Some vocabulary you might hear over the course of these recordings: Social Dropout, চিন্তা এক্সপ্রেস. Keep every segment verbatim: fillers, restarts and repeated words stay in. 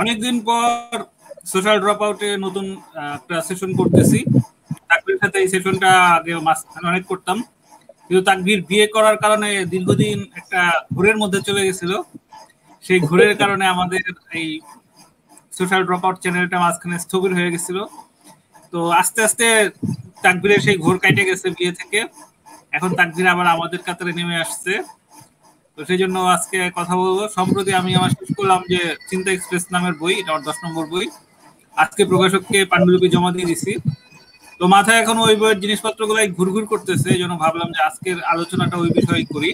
অনেকদিন পর social drop আউটে নতুন একটা সেশন করতেছি। তাকবীরের সাথে এই সেশনটা আগে মাঝখানে অনেক করতাম, কিন্তু তাকবীর বিয়ে করার কারণে দীর্ঘদিন একটা ঘোরের মধ্যে চলে গেছিল। সেই ঘোরের কারণে আমাদের এই সোশ্যাল ড্রপ আউট চ্যানেলটা মাঝখানে স্থবির হয়ে গেছিল। তো আস্তে আস্তে তাকবীরের সেই ঘোর কেটে গেছে বিয়ে থেকে, এখন তাকবীর আবার আমাদের কাতারে নেমে আসছে। তো সেই জন্য আজকে কথা বলবো। সম্প্রতি আমি আমার শেষ করলাম যে চিন্তা এক্সপ্রেস নামের বই, এটা আমার দশ নম্বর বই। আজকে প্রকাশককে পাণ্ডুলিপি জমা দিয়ে দিছি। তো মাথায় এখন ওই বইয়ের জিনিসপত্রগুলাই ঘুরঘুর করতেছে, এই জন্য ভাবলাম যে আজকের আলোচনাটা ওই বিষয়ে করি।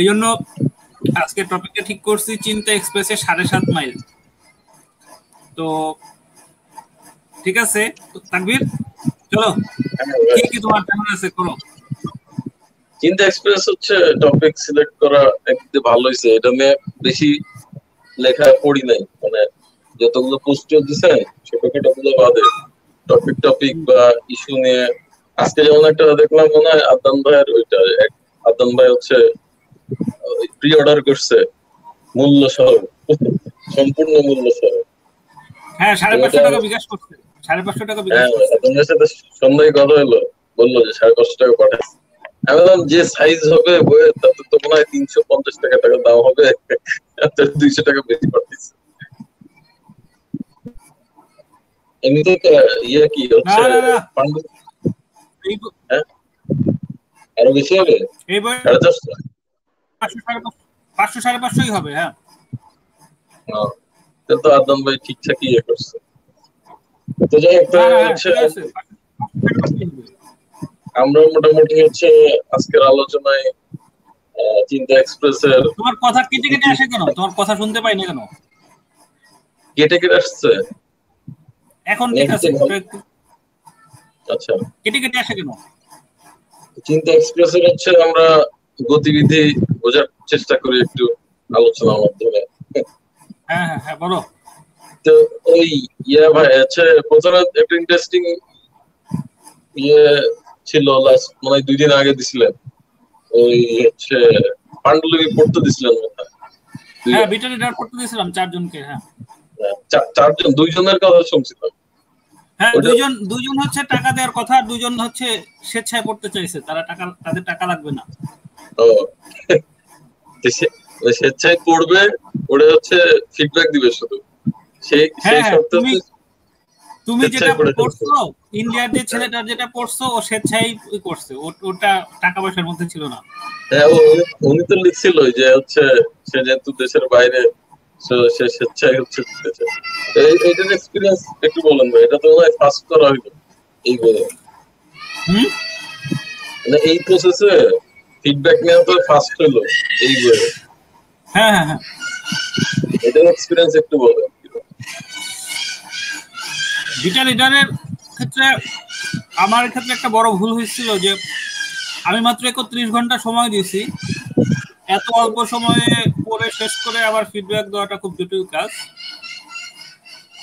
এই জন্য আজকের টপিকটা ঠিক করছি চিন্তা এক্সপ্রেসের সাড়ে সাত মাইল। তো ঠিক আছে তাকবীর, চলো কি কি তোমার জানা আছে করো। চিন্তা এক্সপ্রেস হচ্ছে টপিক সিলেক্ট করা একদম ভালো হয়েছে। এটা নিয়ে বেশি লেখা পড়ি নাই, মানে যতগুলো পোস্ট দিছে সেগুলো বাদে টপিক টপিক বা ইস্যু নিয়ে আজকে যেমন একটা দেখলাম মনে হয় আদান ভাইয়ের, ওইটা আদান ভাই হচ্ছে প্রি অর্ডার করছে মূল্য সহ, সম্পূর্ণ মূল্য সহ। হ্যাঁ, সাড়ে পাঁচশো টাকা বিকাশ করছে। সাড়ে পাঁচশো টাকা আদানের সাথে সন্ধ্যায় কথা হলো, বললো যে সাড়ে পাঁচশো টাকা পাঠাচ্ছে। যে সাইজ হবে বইয়ের তাতে তো মনে হয় তিনশো পঞ্চাশ টাকা টাকা দাম হবে, দুইশো টাকা বেশি পাঠাচ্ছে। আরো বেশি হবে, পাঁচশো সাড়ে পাঁচশোই হবে। হ্যাঁ, তো আদম ভাই ঠিকঠাক ইয়ে করছে। তো যাই হোক, আমরা মোটামুটি হচ্ছে আজকের আলোচনায় চিন্তা এক্সপ্রেসের। তোমার কথা কেটে কেটে আসে কেন? তোমার কথা শুনতে পাই না কেন? কেটে কেটে আসছে এখন? ঠিক আছে, আচ্ছা কেটে কেটে আসে কেন? চিন্তা এক্সপ্রেসের হচ্ছে আমরা গতিবিধি বোঝার চেষ্টা করি একটু আলোচনার মাধ্যমে। হ্যাঁ হ্যাঁ হ্যাঁ বলো। তো ওই ইয়া ভাই আছে প্রথমে একটা ইন্টারেস্টিং ইয়ে ছিল, লাস্ট মানে দুই দিন আগে দিছিলেন, ওই হচ্ছে পাণ্ডুলিপি পড়তে দিছিলেন। হ্যাঁ, বিটার রিডার পড়তে দিছিলাম চারজনকে। হ্যাঁ, চারজন, দুইজনের কথা শুনছিলাম। হ্যাঁ, দুইজন দুইজন হচ্ছে টাকা দেওয়ার কথা, দুইজন হচ্ছে স্বেচ্ছায় পড়তে চাইছে, তারা টাকা, তাদের টাকা লাগবে না। ও স্বেচ্ছায় পড়বে, ওরা হচ্ছে ফিডব্যাক দিবে শুধু। সেই সেই সপ্তাহে তুমি যেটা পড়ছো, ইন্ডিয়ার যে ছেলেটা যেটা পড়ছো ও স্বেচ্ছাই করছে, ওটা টাকা পয়সার মধ্যে ছিল না। হ্যাঁ, উনি তো লিখছিল যে হচ্ছে সে যেহেতু দেশের বাইরে, সে স্বেচ্ছাই হচ্ছে। এটার এক্সপিরিয়েন্স একটু বলেন ভাই। এটা তো ফার্স্ট করা হইলো এই বলে, মানে এই প্রসেসে ফিডব্যাক নেওয়া তো ফার্স্ট হইলো এই বলে। হ্যাঁ হ্যাঁ হ্যাঁ, এটার এক্সপিরিয়েন্স একটু বলেন। বিটা লিডারের ক্ষেত্রে আমার ক্ষেত্রে একটা বড় ভুল হয়েছিল যে আমি মাত্র একত্রিশ ঘন্টা সময় দিয়েছি। এত অল্প সময়ে পড়ে শেষ করে আবার ফিডব্যাক দেওয়াটা খুব জটিল কাজ।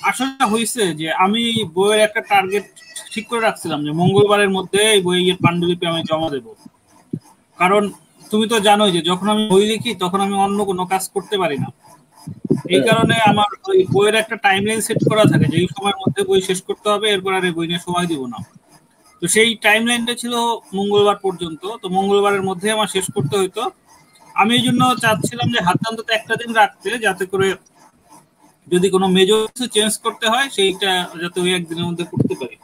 আসলে হয়েছে যে আমি বইয়ের একটা টার্গেট ঠিক করে রাখছিলাম যে মঙ্গলবারের মধ্যে এই বইয়ের পাণ্ডুলিপি আমি জমা দেব। কারণ তুমি তো জানোই যে যখন আমি বই লিখি তখন আমি অন্য কোনো কাজ করতে পারি না। এই কারণে আমার ওই বইয়ের একটা টাইমলাইন সেট করা থাকে যে এই সময়ের মধ্যে বই শেষ করতে হবে, এরপর আর এই বই নিয়ে সময় দিব না। তো সেই টাইমলাইনটা ছিল মঙ্গলবার পর্যন্ত। তো মঙ্গলবারের মধ্যে আমার শেষ করতে হতো। আমি এই জন্য চাচ্ছিলাম যে হাতান্ততে একটা দিন রাখতে, যাতে করে যদি কোনো মেজর কিছু চেঞ্জ করতে হয় সেইটা যাতে ওই একদিনের মধ্যে করতে পারি।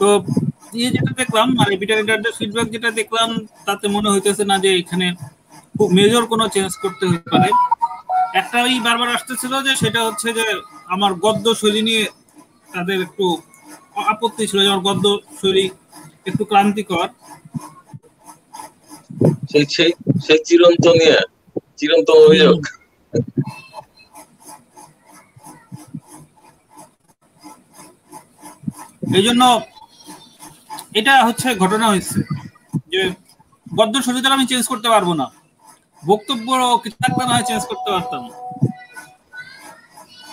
তো ইয়ে যেটা দেখলাম, মানে বিটা রিডারদের ফিডব্যাক যেটা দেখলাম, তাতে মনে হইতেছে না যে এখানে খুব মেজর কোনো চেঞ্জ করতে হতে পারে। একটাই বারবার আসতেছিল যে সেটা হচ্ছে যে আমার গদ্য শৈলী নিয়ে তাদের একটু আপত্তি ছিল, যে আমার গদ্য শৈলী একটু ক্লান্তিকর। সেই সেই সেই চিরন্তন চিরন্তন অভিযোগ। এই জন্য এটা হচ্ছে ঘটনা হয়েছে যে গদ্য শৈলী দ্বারা আমি চেঞ্জ করতে পারবো না, বক্তব্য কিছু থাকলে না হয় চেঞ্জ করতে পারতাম।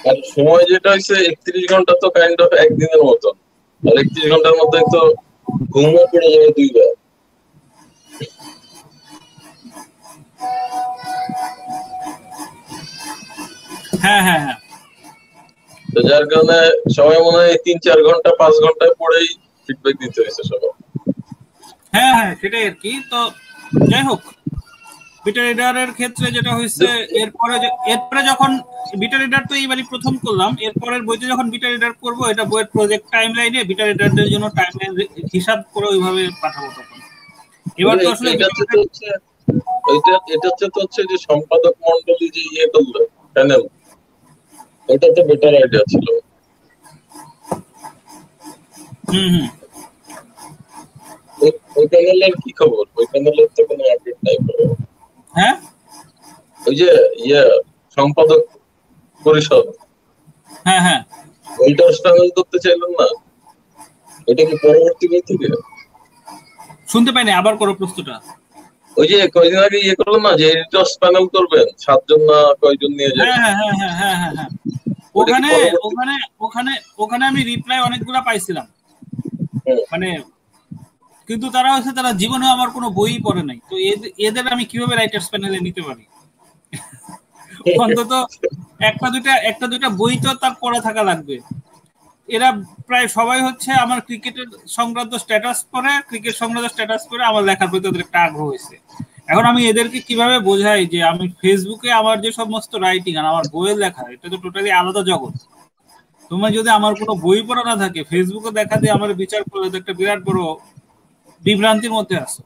আর সময় যেটা হইছে একত্রিশ ঘন্টা, তো কাইন্ড অফ একদিনের মত। আর একত্রিশ ঘন্টার মধ্যে তো ঘুমও পড়ে যাবে দুইবার। হ্যাঁ হ্যাঁ হ্যাঁ। তো যার কারণে সবাই মনে হয় তিন চার ঘন্টা পাঁচ ঘন্টায় পড়েই ফিডব্যাক দিতে হয়েছে সবাই। হ্যাঁ হ্যাঁ সেটাই আর কি। তো যাই হোক, বিটা রিডারের ক্ষেত্রে যেটা হয়েছে, এরপরে এরপরে যখন বিটা রিডার তো এইবারই প্রথম করলাম, এরপরের বইতে যখন বিটা রিডার করবো, এটা বইয়ের প্রজেক্ট টাইমলাইনে বিটা রিডারদের জন্য টাইমলাইন হিসাব করে ওইভাবে পাঠাবো। তখন এবার তো আসলে এটা এটা তো হচ্ছে যে সম্পাদক মণ্ডলী যে ইয়ে করলো প্যানেল, ওটা তো বেটার আইডিয়া ছিল। হুম হুম ওই প্যানেলের কি খবর? ওই প্যানেলের তো কোনো আপডেট নাই। হ্যাঁ ওই যে ইয়ে সম্পাদক পরিষদ, হ্যাঁ হ্যাঁ ওইটা স্ট্রাগল করতে চাইলাম না। এটা কি পরবর্তী বইতে শুনতে পাইনি? আবার করো প্রশ্নটা। ওই যে কয়দিন আগে ইয়ে করলো না যে এডিটর্স প্যানেল করবেন, সাতজন না কয়জন নিয়ে যাবেন। হ্যাঁ হ্যাঁ হ্যাঁ হ্যাঁ হ্যাঁ ওখানে ওখানে ওখানে ওখানে আমি রিপ্লাই অনেকগুলা পাইছিলাম মানে, কিন্তু তারা হচ্ছে তারা জীবনে আমার কোনো বই পড়ে নাই। তো এদের আমি কিভাবে রাইটার্স প্যানেলে নিতে পারি? অন্তত একটা দুইটা একটা দুইটা বই তো তার পড়া থাকা লাগবে। এরা প্রায় সবাই হচ্ছে আমার ক্রিকেটের সংক্রান্ত স্ট্যাটাস পড়ে, ক্রিকেট সংক্রান্ত স্ট্যাটাস পড়ে আমার লেখার প্রতি তাদের একটা আগ্রহ হয়েছে। এখন আমি এদেরকে কিভাবে বোঝাই যে আমি ফেসবুকে আমার যে সমস্ত রাইটিং আর আমার বইয়ের লেখা, এটা তো টোটালি আলাদা জগৎ। তোমার যদি আমার কোনো বই পড়া না থাকে, ফেসবুকে দেখা দিয়ে আমার বিচার করলে তো একটা বিরাট বড় বিভ্রান্তির মধ্যে আসে।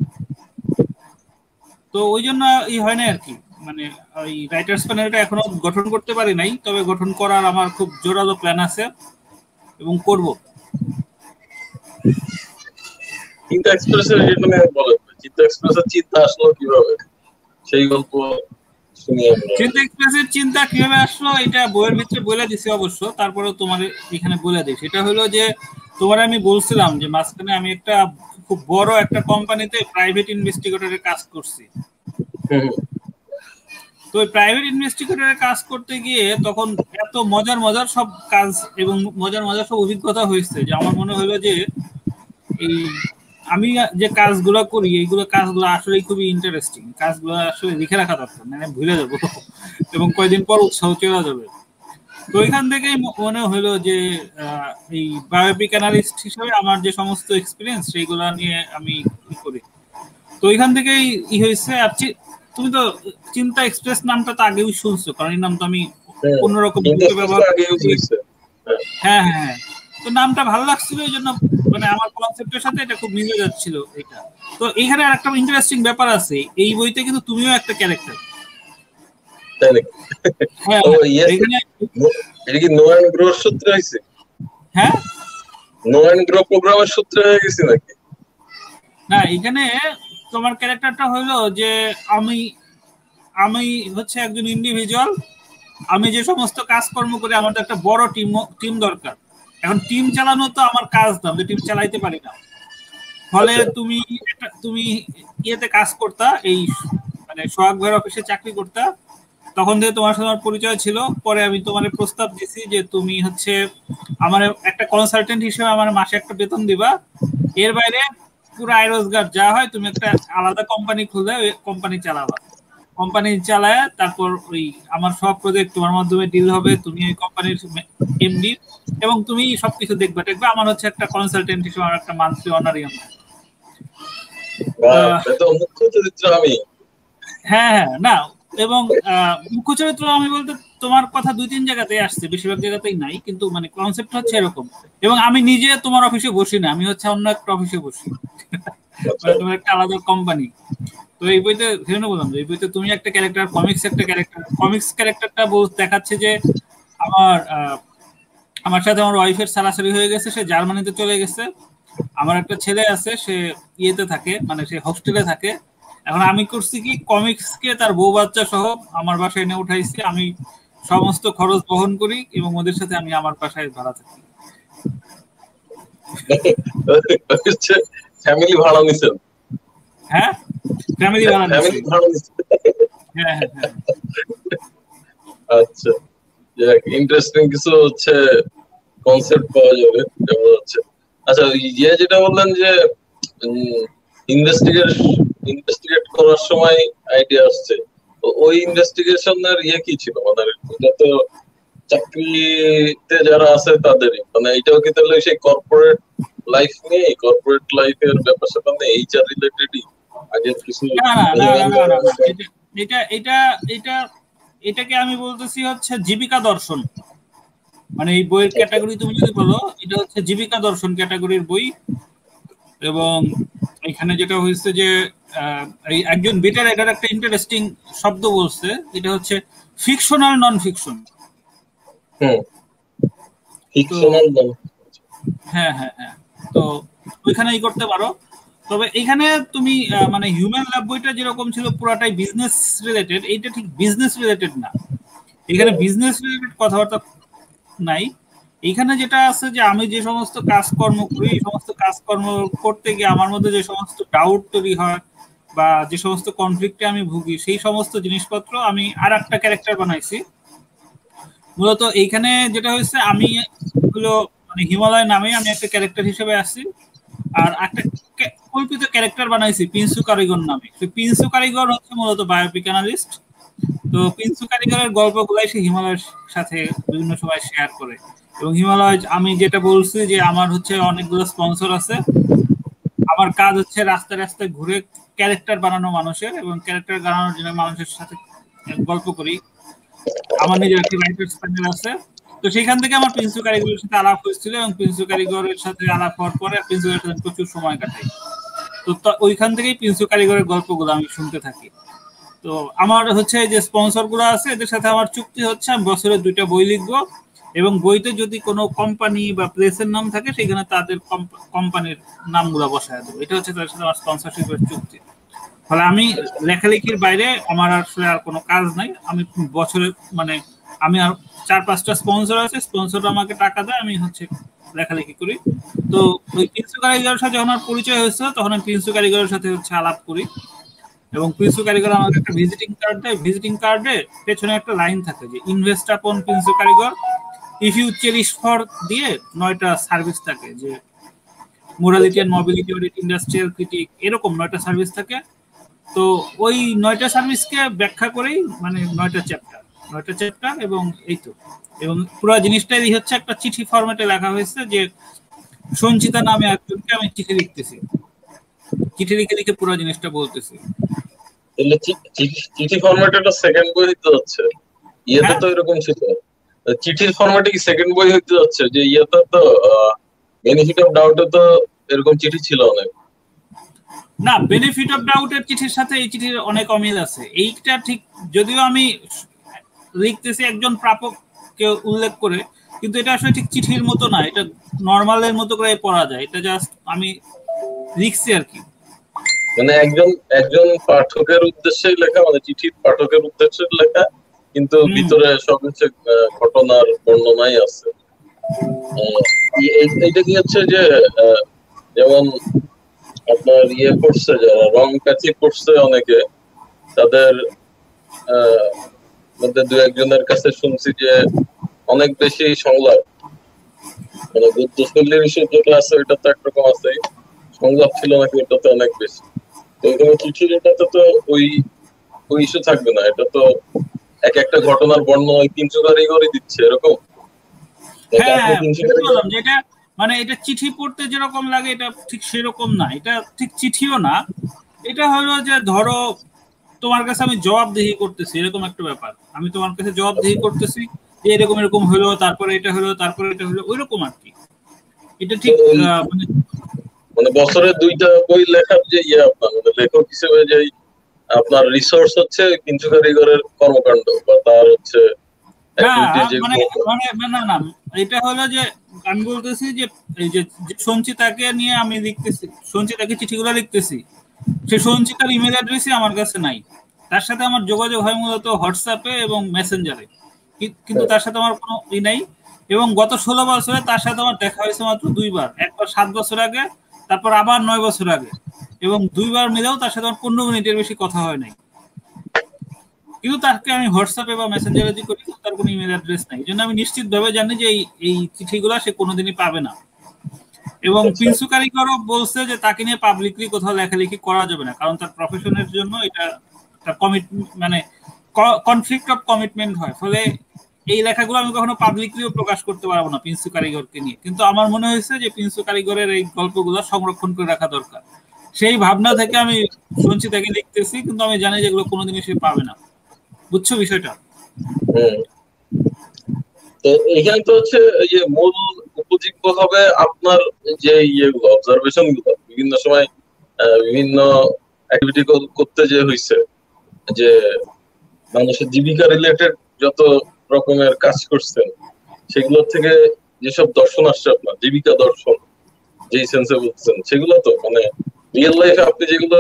তো ওই জন্য ই হয় না আর কি, মানে ওই রাইটার্স প্যানেলটা এখনো গঠন করতে পারি নাই, তবে গঠন করার আমার খুব জোরালো প্ল্যান আছে এবং করব। চিন্তা এক্সপ্রেসের যেটা নিয়ে বলা হচ্ছে, চিন্তা এক্সপ্রেসের চিন্তা আসলো কিভাবে, সেই গল্প শুনি আমরা। চিন্তা এক্সপ্রেসের চিন্তা কিভাবে আসলো এটা বইয়ের ভিতরে বলে দিছি অবশ্য, তারপরে তোমাদের এখানে বলে দিই। সেটা হলো যে তোমার আমি বলছিলাম যে মাঝখানে আমি একটা খুব বড় একটা কোম্পানিতে প্রাইভেট ইনভেস্টিগেটরের কাজ করছি। তো প্রাইভেট ইনভেস্টিগেটরের কাজ করতে গিয়ে তখন এত মজার মজার সব কাজ এবং মজার মজার সব অভিজ্ঞতা হয়েছে যে আমার মনে হলো যে এই আমি যে কাজগুলো করি, এইগুলো কাজগুলো আসলে খুবই ইন্টারেস্টিং, কাজগুলো আসলে লিখে রাখা দরকার, মানে ভুলে যাবো এবং কয়েকদিন পর উৎসাহ চলে যাবে। তো ওইখান থেকেই মনে হলো যে এই বায়োপিক অ্যানালিস্ট হিসেবে আমার যে সমস্ত এক্সপিরিয়েন্স সেইগুলো নিয়ে আমি করি। তো ওইখান থেকেই ই হয়েছে। আর তুমি তো চিন্তা এক্সপ্রেস নামটা তো আগেও শুনছো, কারণ এই নাম তো আমি অন্যরকম হ্যাঁ হ্যাঁ তো নামটা ভালো লাগছিল, এই জন্য মানে আমার কনসেপ্টের সাথে এটা খুব মিলে যাচ্ছিল এটা। তো এখানে আর একটা ইন্টারেস্টিং ব্যাপার আছে, এই বইতে কিন্তু তুমিও একটা ক্যারেক্টার। তোমার ক্যারেক্টারটা হলো যে আমি আমি হচ্ছে একজন ইন্ডিভিজুয়াল, আমি যে সমস্ত কাজকর্ম করি আমার তো একটা বড় টিম টিম দরকার। এখন টিম চালানো তো আমার কাজ না, আমি টিম চালাইতে পারি না। ফলে তুমি তুমি ইয়েতে কাজ করতা, এই মানে সোহাগ ভাইয়ের অফিসে চাকরি করতা, তখন থেকে তোমার সাথে আমার পরিচয় ছিল। পরে আমি তোমার প্রস্তাব দিছি যে তুমি হচ্ছে আমার একটা কনসালটেন্ট হিসেবে আমার মাসে একটা বেতন দিবা, এর বাইরে পুরো আয় রোজগার যা হয় তুমি একটা আলাদা কোম্পানি খুলে ওই কোম্পানি চালাবা, কোম্পানি চালায় তারপর ওই আমার সব প্রজেক্ট তোমার মাধ্যমে ডিল হবে, তুমি ওই কোম্পানির এমডি এবং তুমি সবকিছু দেখবা দেখবা। আমার হচ্ছে একটা কনসালটেন্ট হিসেবে আমার একটা মান্থলি অনারিয়াম। হ্যাঁ হ্যাঁ না এবং মুখ্য চরিত্র আমি বলতে তোমার কথা দুই তিন জায়গাতেই আসছে, বেশিরভাগ জায়গাতেই নাই, কিন্তু মানে কনসেপ্ট হচ্ছে এরকম। এবং আমি নিজে তোমার অফিসে বসি না, আমি হচ্ছে অন্য একটা অফিসে বসি, তোমার একটা আলাদা কোম্পানি। তো এই বইতে সেজন্য বললাম যে এই বইতে তুমি একটা ক্যারেক্টার, কমিক্স একটা ক্যারেক্টার। কমিক্স ক্যারেক্টারটা দেখাচ্ছে যে আমার আমার সাথে আমার ওয়াইফের সারাসারি হয়ে গেছে, সে জার্মানিতে চলে গেছে। আমার একটা ছেলে আছে, সে ইয়েতে থাকে মানে সে হোস্টেলে থাকে। এখন আমি করছি কি, কমিক্সকে তার বউ বাচ্চা সহ আমার বাসায় এনে উঠাইছি, আমি সমস্ত খরচ বহন করি এবং ওদের সাথে আমি আমার বাসায় ভাড়া থাকি। ফ্যামিলি ভাড়া নিছে? হ্যাঁ ফ্যামিলি ভাড়া নিছে। হ্যাঁ হ্যাঁ আচ্ছা, যাক ইন্টারেস্টিং কিছু হচ্ছে কনসেপ্ট পাওয়া যাবে যেমন হচ্ছে। আচ্ছা ইয়ে যেটা বললেন যে ইনভেস্টিগেট ইনভেস্টিগেট করার সময় আইডিয়া আসছে, ওই ইনভেস্টিগেশনের ইয়ে কি ছিল, মানে এটা তো চাকরিতে যারা আছে তাদেরই, মানে এটাও কি তাহলে সেই কর্পোরেট লাইফ নিয়ে, কর্পোরেট লাইফের ব্যাপার স্যাপার নিয়ে এইচআর রিলেটেডই আগে কিছু? এটা এটা এটা এটাকে আমি বলতেছি হচ্ছে জীবিকা দর্শন, মানে এই বইয়ের ক্যাটাগরি তুমি যদি বলো এটা হচ্ছে জীবিকা দর্শন ক্যাটাগরির বই। এবং এখানে যেটা হয়েছে যে একজন বেটার এটার একটা ইন্টারেস্টিং শব্দ বলছে, এটা হচ্ছে ফিকশনাল নন ফিকশন। হ্যাঁ হ্যাঁ হ্যাঁ, তো ওইখানেই করতে পারো। তবে এখানে তুমি মানে হিউম্যান ল্যাব বইটা যেরকম ছিল পুরাটাই বিজনেস রিলেটেড, এইটা ঠিক বিজনেস রিলেটেড না, এখানে বিজনেস রিলেটেড কথাবার্তা নাই। এখানে যেটা আছে যে আমি যে সমস্ত কাজকর্ম করি, এই সমস্ত কাজকর্ম করতে গিয়ে আমার মধ্যে যে সমস্ত ডাউট তৈরি হয় বা যে সমস্ত কনফ্লিক্টে আমি ভুগি, সেই সমস্ত জিনিসপত্র আমি আর একটা ক্যারেক্টার বানাইছি। মূলত এইখানে যেটা হয়েছে, আমি হলো মানে হিমালয় নামে আমি একটা ক্যারেক্টার হিসেবে আসছি, আর একটা কল্পিত ক্যারেক্টার বানাইছি পিনসু কারিগর নামে। পিনসু কারিগর হচ্ছে মূলত বায়োপিক অ্যানালিস্ট। তো পিনসু কারিগরের গল্পগুলাই সে হিমালয়ের সাথে বিভিন্ন সময় শেয়ার করে, এবং হিমালয় আমি যেটা বলছি যে আমার হচ্ছে অনেকগুলো স্পন্সর আছে, আমার কাজ হচ্ছে রাস্তায় রাস্তায় ঘুরে ক্যারেক্টার বানানো মানুষের, এবং ক্যারেক্টার বানানোর জন্য মানুষের সাথে গল্প করি। আমার নিজের একটি রাইটার্স প্যানেল আছে, তো সেখান থেকে আমার পিনসু কারিগরের সাথে আলাপ হয়েছিল, এবং পিনসু কারিগরের সাথে আলাপ হওয়ার পরে পিনসু কারিগরের সাথে প্রচুর সময় কাটাই। তো ওইখান থেকেই পিনসু কারিগরের গল্পগুলো আমি শুনতে থাকি। তো আমার হচ্ছে যে স্পন্সর গুলো আছে এদের সাথে আমার চুক্তি হচ্ছে আমি বছরে দুইটা বই লিখবো, এবং বইতে যদি কোনো কোম্পানি বা প্লেসের নাম থাকে সেখানে তাদের কোম্পানির নামগুলো বসায় দেবো। এটা হচ্ছে তাদের সাথে আমার স্পন্সরশিপের চুক্তি। ফলে আমি লেখালেখির বাইরে আমার আসলে আর কোনো কাজ নাই। আমি বছরে মানে আমি আর চার পাঁচটা স্পন্সর আছে, স্পন্সররা আমাকে টাকা দেয়, আমি হচ্ছে লেখালেখি করি। তো ওই পিনসু কারিগরের সাথে যখন আমার পরিচয় হয়েছিল তখন আমি পিনসু কারিগরের সাথে হচ্ছে আলাপ করি, এবং পিনসু কারিগর আমাকে একটা ভিজিটিং কার্ড দেয়। ভিজিটিং কার্ডে পেছনে একটা লাইন থাকে যে ইনভেস্ট আপন পিনসু কারিগর ইফ ইউ চেরিশ ফর, দিয়ে নয়টা সার্ভিস থাকে, যে morality and mobility audit, industrial critic, এরকম নয়টা সার্ভিস থাকে। তো ওই নয়টা সার্ভিসকে ব্যাখ্যা করেই মানে নয়টা চ্যাপ্টার নয়টা চ্যাপ্টার এবং এই তো, এবং পুরো জিনিসটাই হচ্ছে একটা চিঠি ফরম্যাটে লেখা হয়েছে যে সঞ্চিতা নামে একজনকে আমি চিঠি লিখতেছি, চিঠি লিখে লিখে পুরো জিনিসটা বলতেছি। চিঠি ফরম্যাটটা সেকেন্ড বই হইতে যাচ্ছে, ইয়াতে তো এরকম ছিল। চিঠির ফরম্যাটে কি সেকেন্ড বই হইতে যাচ্ছে? যে ইয়াতে তো বেনিফিট অফ ডাউটে তো এরকম চিঠি ছিল অনেক। না, বেনিফিট অফ ডাউটের চিঠির সাথে এই চিঠির অনেক অমিল আছে। এইটা ঠিক যদিও আমি লিখতেছি একজন প্রাপককে উল্লেখ করে, কিন্তু এটা আসলে ঠিক চিঠির মতো না, এটা নর্মালের মতো করে পড়া যায়। এটা জাস্ট আমি লিখছি আর কি, মানে একজন একজন পাঠকের উদ্দেশ্যে লেখা, মানে চিঠির পাঠকের উদ্দেশ্যে লেখা, কিন্তু ভিতরে সব হচ্ছে ঘটনার বর্ণনাই আছে। এইটা কি হচ্ছে যে যেমন আপনার ইয়ে পড়ছে, যারা রং প্যাথি পড়ছে অনেকে, তাদের আহ মধ্যে দু একজনের কাছে শুনছি যে অনেক বেশি সংলাপ, মানে গদ্যশৈলীর বিষয় যেটা আছে ওইটা তো একরকম আছে, সংলাপ ছিল নাকি ওইটাতে অনেক বেশি। তো ওইখানে চিঠির এটাতে তো ওই ওই ইস্যু থাকবে না, এটা তো এক একটা ঘটনার বর্ণনা তিনশো গাড়ি করে দিচ্ছে এরকম। মানে এটা চিঠি পড়তে যেরকম লাগে এটা ঠিক সেরকম না, এটা ঠিক চিঠিও না, এটা হলো যে ধরো তোমার কাছে আমি জবাবদিহি করতেছি, এরকম একটা ব্যাপার। আমি তোমার কাছে জবাবদিহি করতেছি যে এরকম এরকম হলো, তারপরে এটা হলো, তারপরে এটা হলো, ওইরকম আর কি। এটা ঠিক মানে মানে বছরে দুইটা বই লেখার যে ইয়ে আপনার মানে লেখক হিসেবে যে আপনার রিসোর্স হচ্ছে পিনসু কারিগরের কর্মকাণ্ড বা তার হচ্ছে না না এটা হলো যে আমি বলতেছি যে এই যে সঞ্চিতাকে নিয়ে আমি লিখতেছি, সঞ্চিতাকে চিঠিগুলো লিখতেছি, সে সঞ্চিতার ইমেল অ্যাড্রেসই আমার কাছে নাই। তার সাথে আমার যোগাযোগ হয় মূলত হোয়াটসঅ্যাপে এবং মেসেঞ্জারে, কিন্তু তার সাথে আমার কোনো ই নাই। এবং গত ষোলো বছরে তার সাথে আমার দেখা হয়েছে মাত্র দুইবার, একবার সাত বছর আগে, তারপর আবার নয় বছর আগে, এবং দুইবার মিলেও তার সাথে আমার পনেরো মিনিটের বেশি কথা হয় নাই। কিন্তু তাকে আমি হোয়াটসঅ্যাপে বা মেসেঞ্জারে দিয়ে করি, তার কোনো ইমেল অ্যাড্রেস নাই। এই জন্য আমি নিশ্চিতভাবে জানি যে এই চিঠিগুলো সে কোনোদিনই পাবে না। এবং পিনসু কারিগরও বলছে যে তাকে নিয়ে পাবলিকলি কোথাও লেখালেখি করা যাবে না, কারণ তার প্রফেশনের জন্য এটা একটা কমিট মানে কনফ্লিক্ট অফ কমিটমেন্ট হয়। ফলে এই লেখাগুলো আমি কখনো পাবলিকলিও প্রকাশ করতে পারবো না পিনসু কারিগরকে নিয়ে, কিন্তু আমার মনে হয়েছে যে পিনসু কারিগরের এই গল্পগুলো সংরক্ষণ করে রাখা দরকার। সেই ভাবনা থেকে আমি শুনছি তাকে লিখতেছি, কিন্তু আমি জানি যে এগুলো কোনোদিনই সে পাবে না। বুঝছো বিষয়টা? তো এখানে তো হচ্ছে যে মূল উপজীব্য হবে আপনার যে ইয়েগুলো, অবজারভেশন গুলো বিভিন্ন সময় বিভিন্ন অ্যাক্টিভিটি করতে যে হয়েছে, যে মানুষের জীবিকা রিলেটেড যত রকমের কাজ করছেন সেগুলো থেকে যেসব দর্শন আসছে আপনার জীবিকা দর্শন, যেই সেন্সে বলছেন সেগুলো তো মানে রিয়েল লাইফে আপনি যেগুলো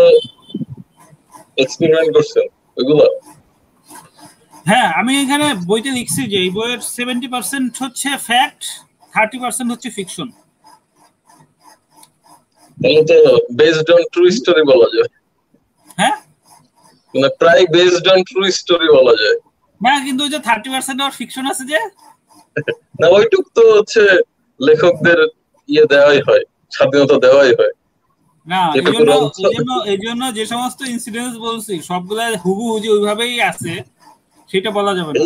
এক্সপেরিমেন্ট করছেন ওইগুলো। হ্যাঁ, আমি এখানে বইতে লিখছি যে এই বইয়ের সেভেন্টি পার্সেন্ট হচ্ছে ফ্যাক্ট, থার্টি পার্সেন্ট হচ্ছে ফিকশন। তাহলে তো বেসড অন ট্রু স্টোরি বলা যায়। হ্যাঁ, মানে প্রায় বেসড অন ট্রু স্টোরি বলা যায়। হ্যাঁ, কিন্তু ওই যে থার্টি পার্সেন্ট আর ফিকশন আছে যে, না ওইটুক তো হচ্ছে লেখকদের ইয়ে দেওয়াই হয়, স্বাধীনতা দেওয়াই হয়। না, এইজন্য এইজন্য যে সমস্ত ইনসিডেন্টস বলছি সবগুলা হুবহুজি ওইভাবেই আছে সেটা বলা যাবে না।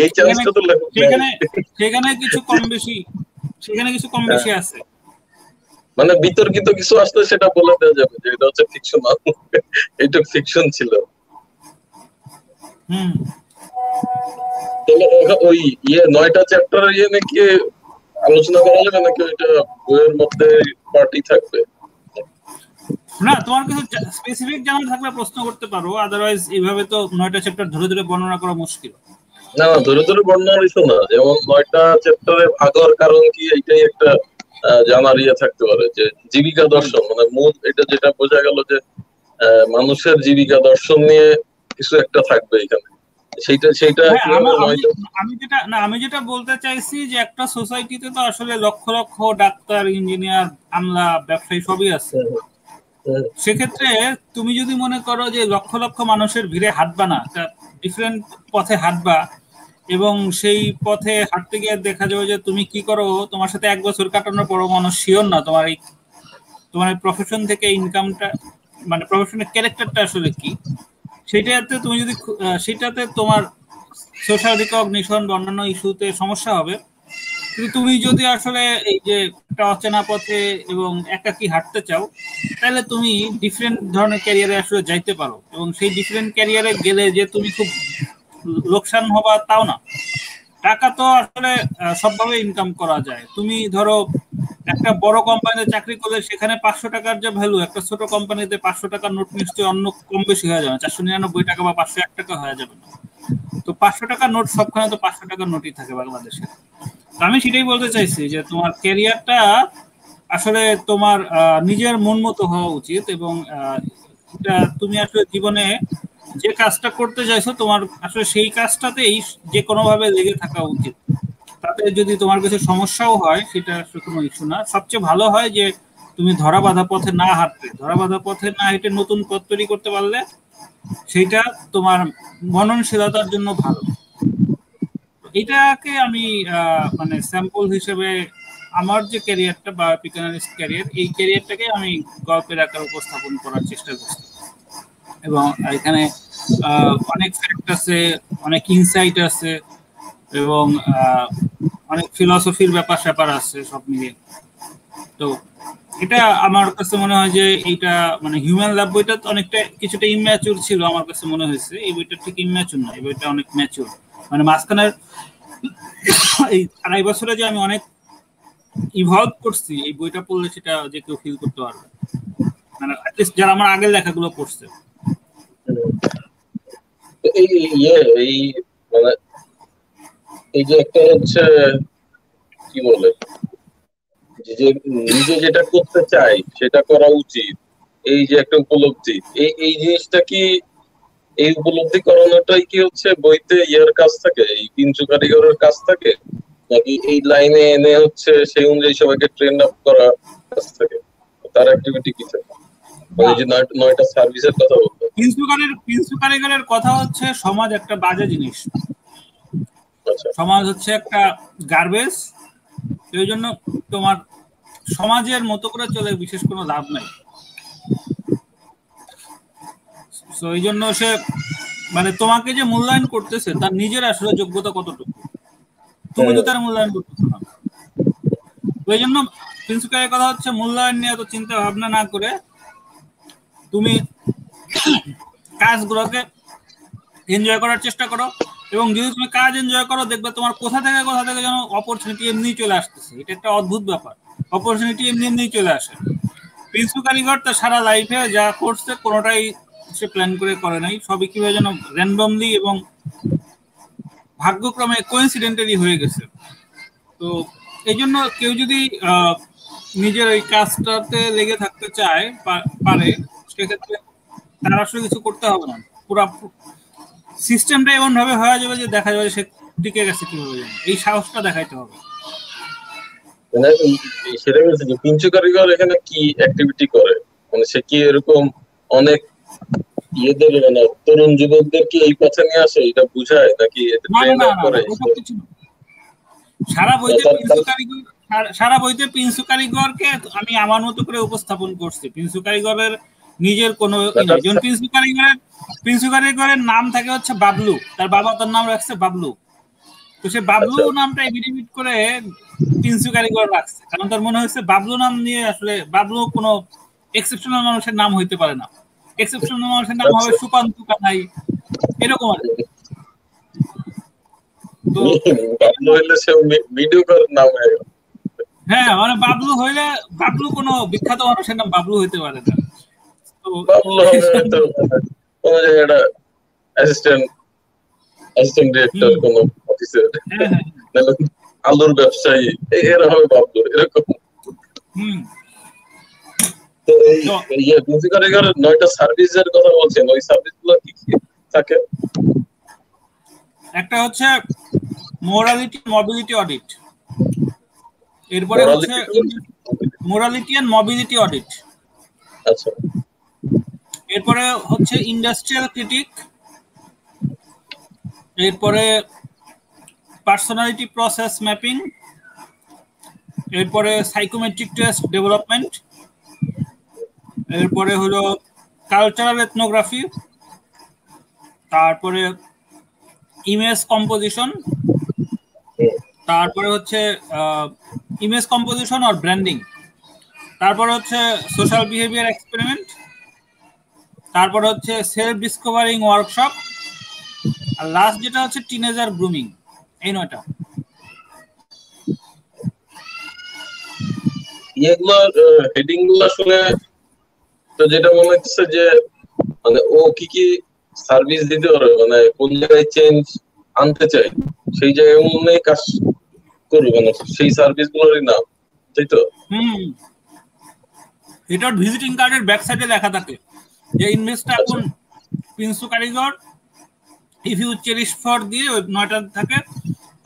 এই চান্সটা তো সেখানে সেখানে কিছু কম বেশি সেখানে কিছু কম বেশি আছে, মানে বিতর্কিত কিছু আসলে সেটা বলে দেওয়া যাবে যে এটা হচ্ছে ফিকশন, এটা ফিকশন ছিল। হুম, তাহলে ওই ইয়ে নয়টা চ্যাপ্টার ইয়ে নাকি আলোচনা করা যাবে নাকি ওইটা বইয়ের মধ্যে পার্টি থাকবে? না, তোমার কিছু স্পেসিফিক জানা থাকলে প্রশ্ন করতে পারো, আদারওয়াইজ এইভাবে তো নয়টা চ্যাপ্টার ধরে ধরে বর্ণনা করা মুশকিল। না না, ধরে ধরে বর্ণনা হইতো না, যেমন নয়টা চ্যাপ্টারের আগর কারণ কি এইটাই একটা জানার ইয়ে থাকতে পারে, যে জীবিকা দর্শন মানে মূল এটা যেটা বোঝা গেল যে মানুষের জীবিকা দর্শন নিয়ে কিছু একটা থাকবে এখানে। সেটা সেটা আমি যেটা না আমি যেটা বলতে চাইছি যে একটা সোসাইটিতে তো আসলে লক্ষ লক্ষ ডাক্তার, ইঞ্জিনিয়ার, আমলা, ব্যবসায়ী সবই আছে। সেক্ষেত্রে তুমি যদি মনে করো যে লক্ষ লক্ষ মানুষের ভিড়ে হাঁটবা না, ডিফারেন্ট পথে হাঁটবা, এবং সেই পথে হাঁটতে গিয়ে দেখা যাবে যে তুমি কি করো, তোমার সাথে এক বছর কাটানোর পরও মানুষ শিওর না তোমার এই তোমার প্রফেশন থেকে ইনকামটা মানে প্রফেশনের ক্যারেক্টারটা আসলে কি। সেটাতে তুমি যদি সেটাতে তোমার সোশ্যাল রিকগনিশন বা অন্যান্য ইস্যুতে সমস্যা হবে, কিন্তু তুমি যদি আসলে এই যে একটা অচেনা পথে এবং একাকি হাঁটতে চাও তাহলে তুমি ডিফারেন্ট ধরনের ক্যারিয়ারে আসলে যাইতে পারো, এবং সেই ডিফারেন্ট ক্যারিয়ারে গেলে যে তুমি খুব লোকসান হবা তাও না। টাকা তো আসলে সবভাবে ইনকাম করা যায়। তুমি ধরো একটা বড় কোম্পানিতে চাকরি করলে সেখানে পাঁচশো টাকার যে ভ্যালু, একটা ছোট কোম্পানিতে পাঁচশো টাকার নোট নিশ্চয়ই অন্য কম বেশি হয়ে যাবে না, চারশো নিরানব্বই টাকা বা পাঁচশো এক টাকা হয়ে যাবে না। তো পাঁচশো টাকার নোট সবখানে তো পাঁচশো টাকার নোটই থাকে বাংলাদেশে। আমি সেটাই বলতে চাইছি যে তোমার ক্যারিয়ারটা আসলে তোমার নিজের মন মতো হওয়া উচিত, এবং তুমি আসলে জীবনে যে কাজটা করতে চাইছো তোমার আসলে সেই কাজটাতেই যে কোনোভাবে লেগে থাকা উচিত। তাতে যদি তোমার কিছু সমস্যাও হয় সেটা আসলে কোনো ইস্যু না। সবচেয়ে ভালো হয় যে তুমি ধরা বাঁধা পথে না হাঁটতে, ধরা বাঁধা পথে না হেঁটে নতুন পথ তৈরি করতে পারলে সেটা তোমার মননশীলতার জন্য ভালো। এটাকে আমি মানে স্যাম্পল হিসেবে আমার যে ক্যারিয়ারটা বা পিকানারিস্ট ক্যারিয়ার, এই ক্যারিয়ারটাকে আমি গল্পের আকারে উপস্থাপন করার চেষ্টা করছি, এবং এখানে অনেক ফ্যাক্ট আছে, অনেক ইনসাইট আছে, এবং অনেক ফিলসফির ব্যাপার স্যাপার আছে সব মিলিয়ে। তো এটা আমার কাছে মনে হয় যে এইটা মানে হিউম্যান ল্যাব বইটা অনেকটা কিছুটা ইম্যাচুর ছিল আমার কাছে মনে হয়েছে, এই বইটা ঠিক ইম্যাচুর না, এই বইটা অনেক ম্যাচুর। মানে মাঝখানের এই আড়াই বছরে যে আমি অনেক ইভলভ করছি এই বইটা পড়লে সেটা যে কেউ ফিল করতে পারবে, মানে যারা আমার আগের লেখাগুলো পড়ছে। এই এই মানে এই যে একটা হচ্ছে কি বলে যে নিজে যেটা করতে চাই সেটা করা উচিত, এই যে একটা উপলব্ধি, এই এই জিনিসটা কি এই উপলব্ধি করানোটাই কি হচ্ছে বইতে ইয়ার কাজ থাকে, এই পিনসু কারিগরের কাজ থাকে, নাকি এই লাইনে এনে হচ্ছে সেই অনুযায়ী সবাইকে ট্রেন আপ করা কাজ থাকে? তার অ্যাক্টিভিটি কি থাকে? নয়টা সার্ভিসের কথা বলতো, পিনসু কারিগরের কথা হচ্ছে সমাজ একটা বাজে জিনিস, সমাজ হচ্ছে একটা গার্বেজ, এই জন্য তোমার সমাজের মতো করে চলে বিশেষ কোনো লাভ নাই। সো এই জন্য সে মানে তোমাকে যে মূল্যায়ন করতেছে তার নিজের আসলে যোগ্যতা কতটুকু, তুমি তো তার মূল্যায়ন করতেছো না। ওই জন্য প্রিন্সিপালের কথা হচ্ছে মূল্যায়ন নিয়ে তো চিন্তা ভাবনা না করে তুমি কাজগুলোকে এনজয় করার চেষ্টা করো, এবং যদি তুমি কাজ এনজয় করো দেখবে তোমার কোথা থেকে কোথা থেকে যেন অপরচুনিটি এমনি চলে আসতেছে। এটা একটা অদ্ভুত ব্যাপার, অপরচুনিটি এমনি এমনি চলে আসে। প্রিন্সু কারিগর তার সারা লাইফে যা করছে কোনোটাই সে প্ল্যান করে করে নাই, সবই কিভাবে যেন র্যান্ডমলি এবং ভাগ্যক্রমে কোইন্সিডেন্টালি হয়ে গেছে। তো এই জন্য কেউ যদি নিজের ওই কাজটাতে লেগে থাকতে চায় পারে, সেক্ষেত্রে তার আসলে কিছু করতে হবে না, পুরা সিস্টেমটা এমন ভাবে হয়ে যাবে যে দেখা যাবে সে টিকে গেছে কিভাবে, এই সাহসটা দেখাইতে হবে। মানে সেটা বলছে যে পিঞ্চু কারিগর এখানে কি অ্যাক্টিভিটি করে, মানে সে কি এরকম অনেক ইয়েদের মানে তরুণ যুবকদের কি এই পথে নিয়ে আসে এটা বুঝায় নাকি এতে ট্রেন করে? সারা বইতে পিঞ্চু কারিগর সারা বইতে পিঞ্চু কারিগরকে আমি আমার মতো করে উপস্থাপন করছি। পিঞ্চু কারিগরের নিজের কোনো একজন পিঞ্চু কারিগরের পিঞ্চু কারিগরের নাম থাকে হচ্ছে বাবলু, তার বাবা তার নাম রাখছে বাবলু। তো সে বাবলু নামটা এভিডেমিট করে পিঞ্চু কারিগর রাখছে, কারণ তার মনে হচ্ছে বাবলু নাম নিয়ে আসলে বাবলু কোনো এক্সেপশনাল মানুষের নাম হইতে পারে না, এক্সেপশনাল মানুষের নাম হবে সুকান্ত কানাই এরকম আর কি। তো বাবলু হইলে সে ভিডিওর নাম হয়, হ্যাঁ মানে বাবলু হইলে বাবলু কোনো বিখ্যাত মানুষের নাম বাবলু হইতে পারে না। তো আলুর ব্যবসায়ী এরা হবে বাবলু এরকম। তো এই নয়টা সার্ভিসের কথা বলছেন, ওই সার্ভিস গুলো কি কি থাকে? একটা হচ্ছে মোরালিটি মোবিলিটি অডিট, এরপরে হচ্ছে মোরালিটি এন্ড মোবিলিটি অডিট, আচ্ছা, এরপরে হচ্ছে ইন্ডাস্ট্রিয়াল ক্রিটিক, এরপরে পার্সোনালিটি প্রসেস ম্যাপিং, এরপরে সাইকোমেট্রিক টেস্ট ডেভেলপমেন্ট, এরপরে হলো কালচারাল এথনোগ্রাফি, তারপরে ইমেজ কম্পোজিশন, তারপরে হচ্ছে ইমেজ কম্পোজিশন আর ব্র্যান্ডিং, তারপরে হচ্ছে সোশ্যাল বিহেভিয়ার এক্সপেরিমেন্ট, তারপরে হচ্ছে সেলফ ডিসকভারিং ওয়ার্কশপ, আর লাস্ট যেটা হচ্ছে টিনেজার গ্রুমিং। এই নয়টা এগুলোর হেডিংগুলো শুনে তো যেটা মনে হচ্ছে যে মানে ও কি কি সার্ভিস দিতে পারে, মানে কোন জায়গায় চেঞ্জ আনতে চাই সেই জায়গায় মনে কাজ করবে, মানে সেই সার্ভিস গুলোরই নাম, তাই তো? হম এটা ভিজিটিং কার্ডের ব্যাক সাইডে লেখা থাকে যে ইনভেস্ট এখন পিন্সু কারিগর ইফ ইউ চেরিশ ফর দিয়ে ওই নয়টা থাকে।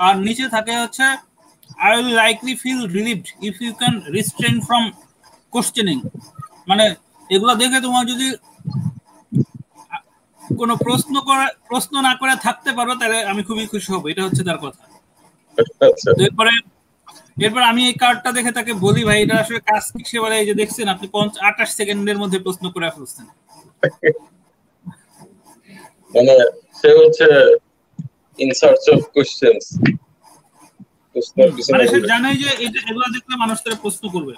আর নিচে থাকে হচ্ছে I will likely feel relieved if you can restrain from questioning, মানে এগুলো দেখে তোমার যদি কোনো প্রশ্ন করে প্রশ্ন না করে থাকতে পারো তাহলে আমি খুবই খুশি হব, এটা হচ্ছে তার কথা। এরপরে এরপর আমি এই কার্ডটা দেখে তাকে বলি ভাই এটা আসলে কাজ কি, সে বলে এই যে দেখছেন আপনি আটাশ সেকেন্ডের মধ্যে প্রশ্ন করে ফেলছেন। মানে সে হচ্ছে ইন সার্চ অফ কোশ্চেনস, মানে সে জানে যে এটা এগুলো দেখলে মানুষ তার প্রশ্ন করবে।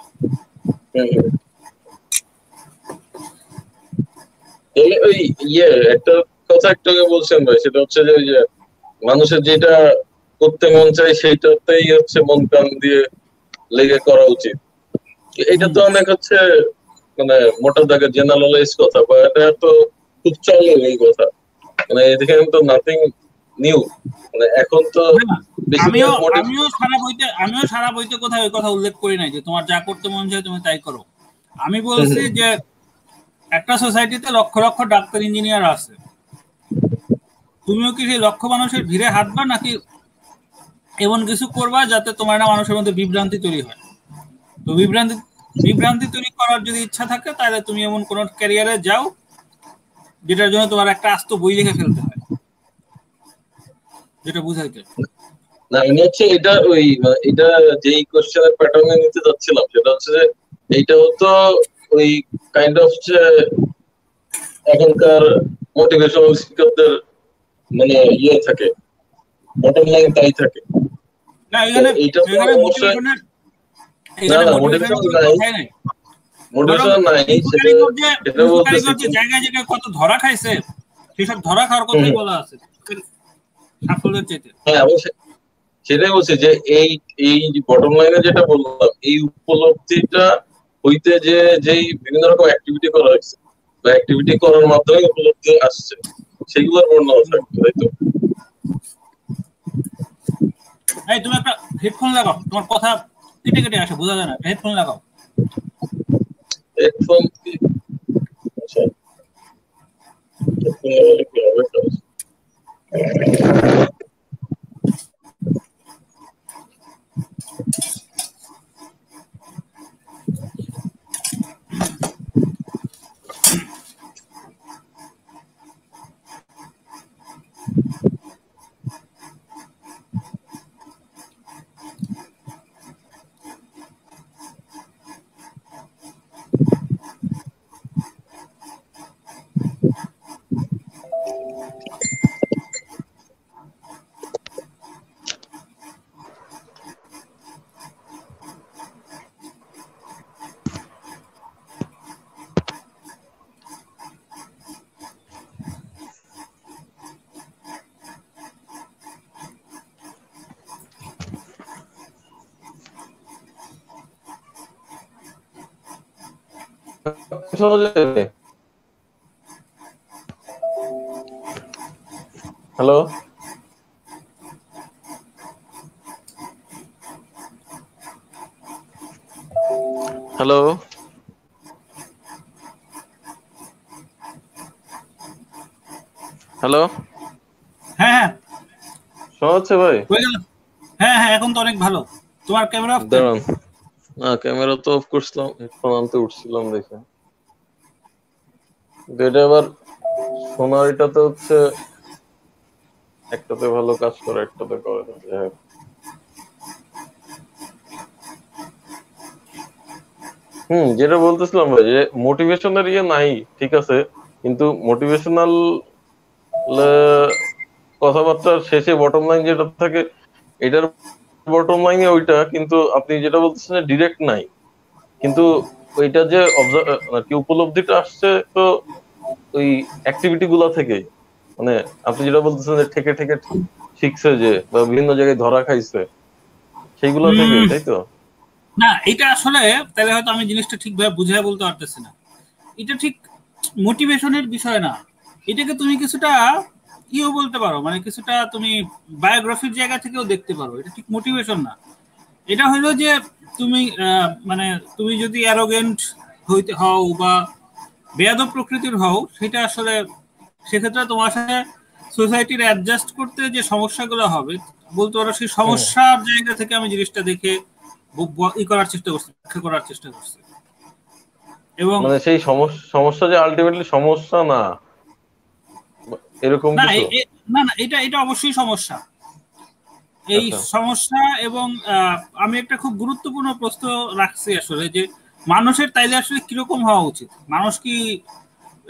এই ওই ইয়ে একটা কথা একটু আগে বলছেন ভাই, সেটা হচ্ছে যে মানুষের যেটা করতে মন চাই সেইটাতেই হচ্ছে মন প্রাণ দিয়ে লেগে করা উচিত। এটা তো অনেক হচ্ছে মানে মোটা দাগে জেনারেলাইজ কথা, বা এটা তো খুব চলে এই কথা, মানে এখানে তো নাথিং নিউ, মানে এখন তো আমিও আমিও সারা বইতে আমিও সারা বইতে কথা ওই কথা উল্লেখ করি নাই যে তোমার যা করতে মন চায় তুমি তাই করো। আমি বলছি যে একটা সোসাইটিতে লক্ষ লক্ষ ডাক্তার ইঞ্জিনিয়ার আছে, তুমিও কি সেই লক্ষ মানুষের ভিড়ে হাঁটবা নাকি এমন কিছু করবা যাতে তোমার না মানুষের মধ্যে বিভ্রান্তি তৈরি হয়? তো বিভ্রান্তি বিভ্রান্তি তৈরি করার যদি ইচ্ছা থাকে তাহলে তুমি এমন কোন ক্যারিয়ারে যাও যেটার জন্য তোমার একটা আস্ত বই লিখে ফেলতে হয়, যেটা বুঝাইতে না। আমি হচ্ছে এটা ওই এটা যেই কোশ্চেনের প্যাটার্নে নিতে যাচ্ছিলাম সেটা হচ্ছে যে এইটাও তো ওই কাইন্ড অফ এখনকার মোটিভেশনাল স্পিকারদের মানে ইয়ে থাকে, বটম লাইন তাই থাকে না। এখানে এইটা মোটিভেশনাল, এখানে মোটিভেশনাল নাই, মোটিভেশনাল নাই। এটা বলতে জায়গা জায়গা কত ধরা খাইছে, সেসব ধরা খাওয়ার কথাই বলা আছে সাফল্যের চাইতে। হ্যাঁ অবশ্যই, সেটাই বলছে যে এই এই বটম লাইনে যেটা বললাম, এই উপলব্ধিটা হইতে যে যেই বিভিন্ন রকম অ্যাক্টিভিটি করা হয়েছে বা অ্যাক্টিভিটি করার মাধ্যমে উপলব্ধি আসছে, সেগুলোর বর্ণনা থাকবে, তাই তো? এই তুমি একটা হেডফোন লাগাও, তোমার কথা কেটে কেটে আসে, বোঝা যায় না। হেডফোন লাগাও, হেডফোন কি? আচ্ছা হেডফোন লাগালে কি হবে? Hello, hello, hello. হ্যাঁ শোনা যাচ্ছে ভাই? হ্যাঁ হ্যাঁ এখন তো অনেক ভালো। তোমার ক্যামেরা দাঁড়ান না, ক্যামেরা তো অফ করছিলাম, হেডফোন আনতে উঠছিলাম দেখে। যেটা আবার সোনার এটাতে হচ্ছে একটাতে ভালো কাজ করে, একটাতে করে না। যাই হোক, হম যেটা বলতেছিলাম ভাই, যে মোটিভেশনের ইয়ে নাই ঠিক আছে, কিন্তু মোটিভেশনাল কথাবার্তার শেষে বটম লাইন যেটা থাকে, এটার বটম লাইনে ওইটা। কিন্তু আপনি যেটা বলতেছেন ডিরেক্ট নাই, কিন্তু ওইটা যে উপলব্ধিটা আসছে তো ওই অ্যাক্টিভিটি গুলা থেকে, মানে আপনি যেটা বলতেছেন যে ঠেকে ঠেকে শিখছে যে, বা বিভিন্ন জায়গায় ধরা খাইছে সেইগুলো থেকে, তাই তো? না এটা আসলে তাহলে হয়তো আমি জিনিসটা ঠিকভাবে বুঝাই বলতে পারতেছি না। এটা ঠিক মোটিভেশনের বিষয় না, এটাকে তুমি কিছুটা ইও বলতে পারো, মানে কিছুটা তুমি বায়োগ্রাফির জায়গা থেকেও দেখতে পারো। এটা ঠিক মোটিভেশন না, এটা হলো যে তুমি মানে তুমি যদি অ্যারোগেন্ট হইতে হও বা বেয়াদব প্রকৃতির হও, সেটা আসলে সেক্ষেত্রে তোমার সাথে সোসাইটির অ্যাডজাস্ট করতে যে সমস্যাগুলো হবে বলতে পারো, সেই সমস্যার জায়গা থেকে আমি জিনিসটা দেখে ই করার চেষ্টা করছি, ব্যাখ্যা করার চেষ্টা করছি। এবং মানে সেই সমস্যা যে আলটিমেটলি সমস্যা না এরকম না, না এটা এটা অবশ্যই সমস্যা, এই সমস্যা। এবং আমি একটা খুব গুরুত্বপূর্ণ প্রশ্ন রাখছি আসলে, যে মানুষের তাইলে আসলে কিরকম হওয়া উচিত? মানুষ কি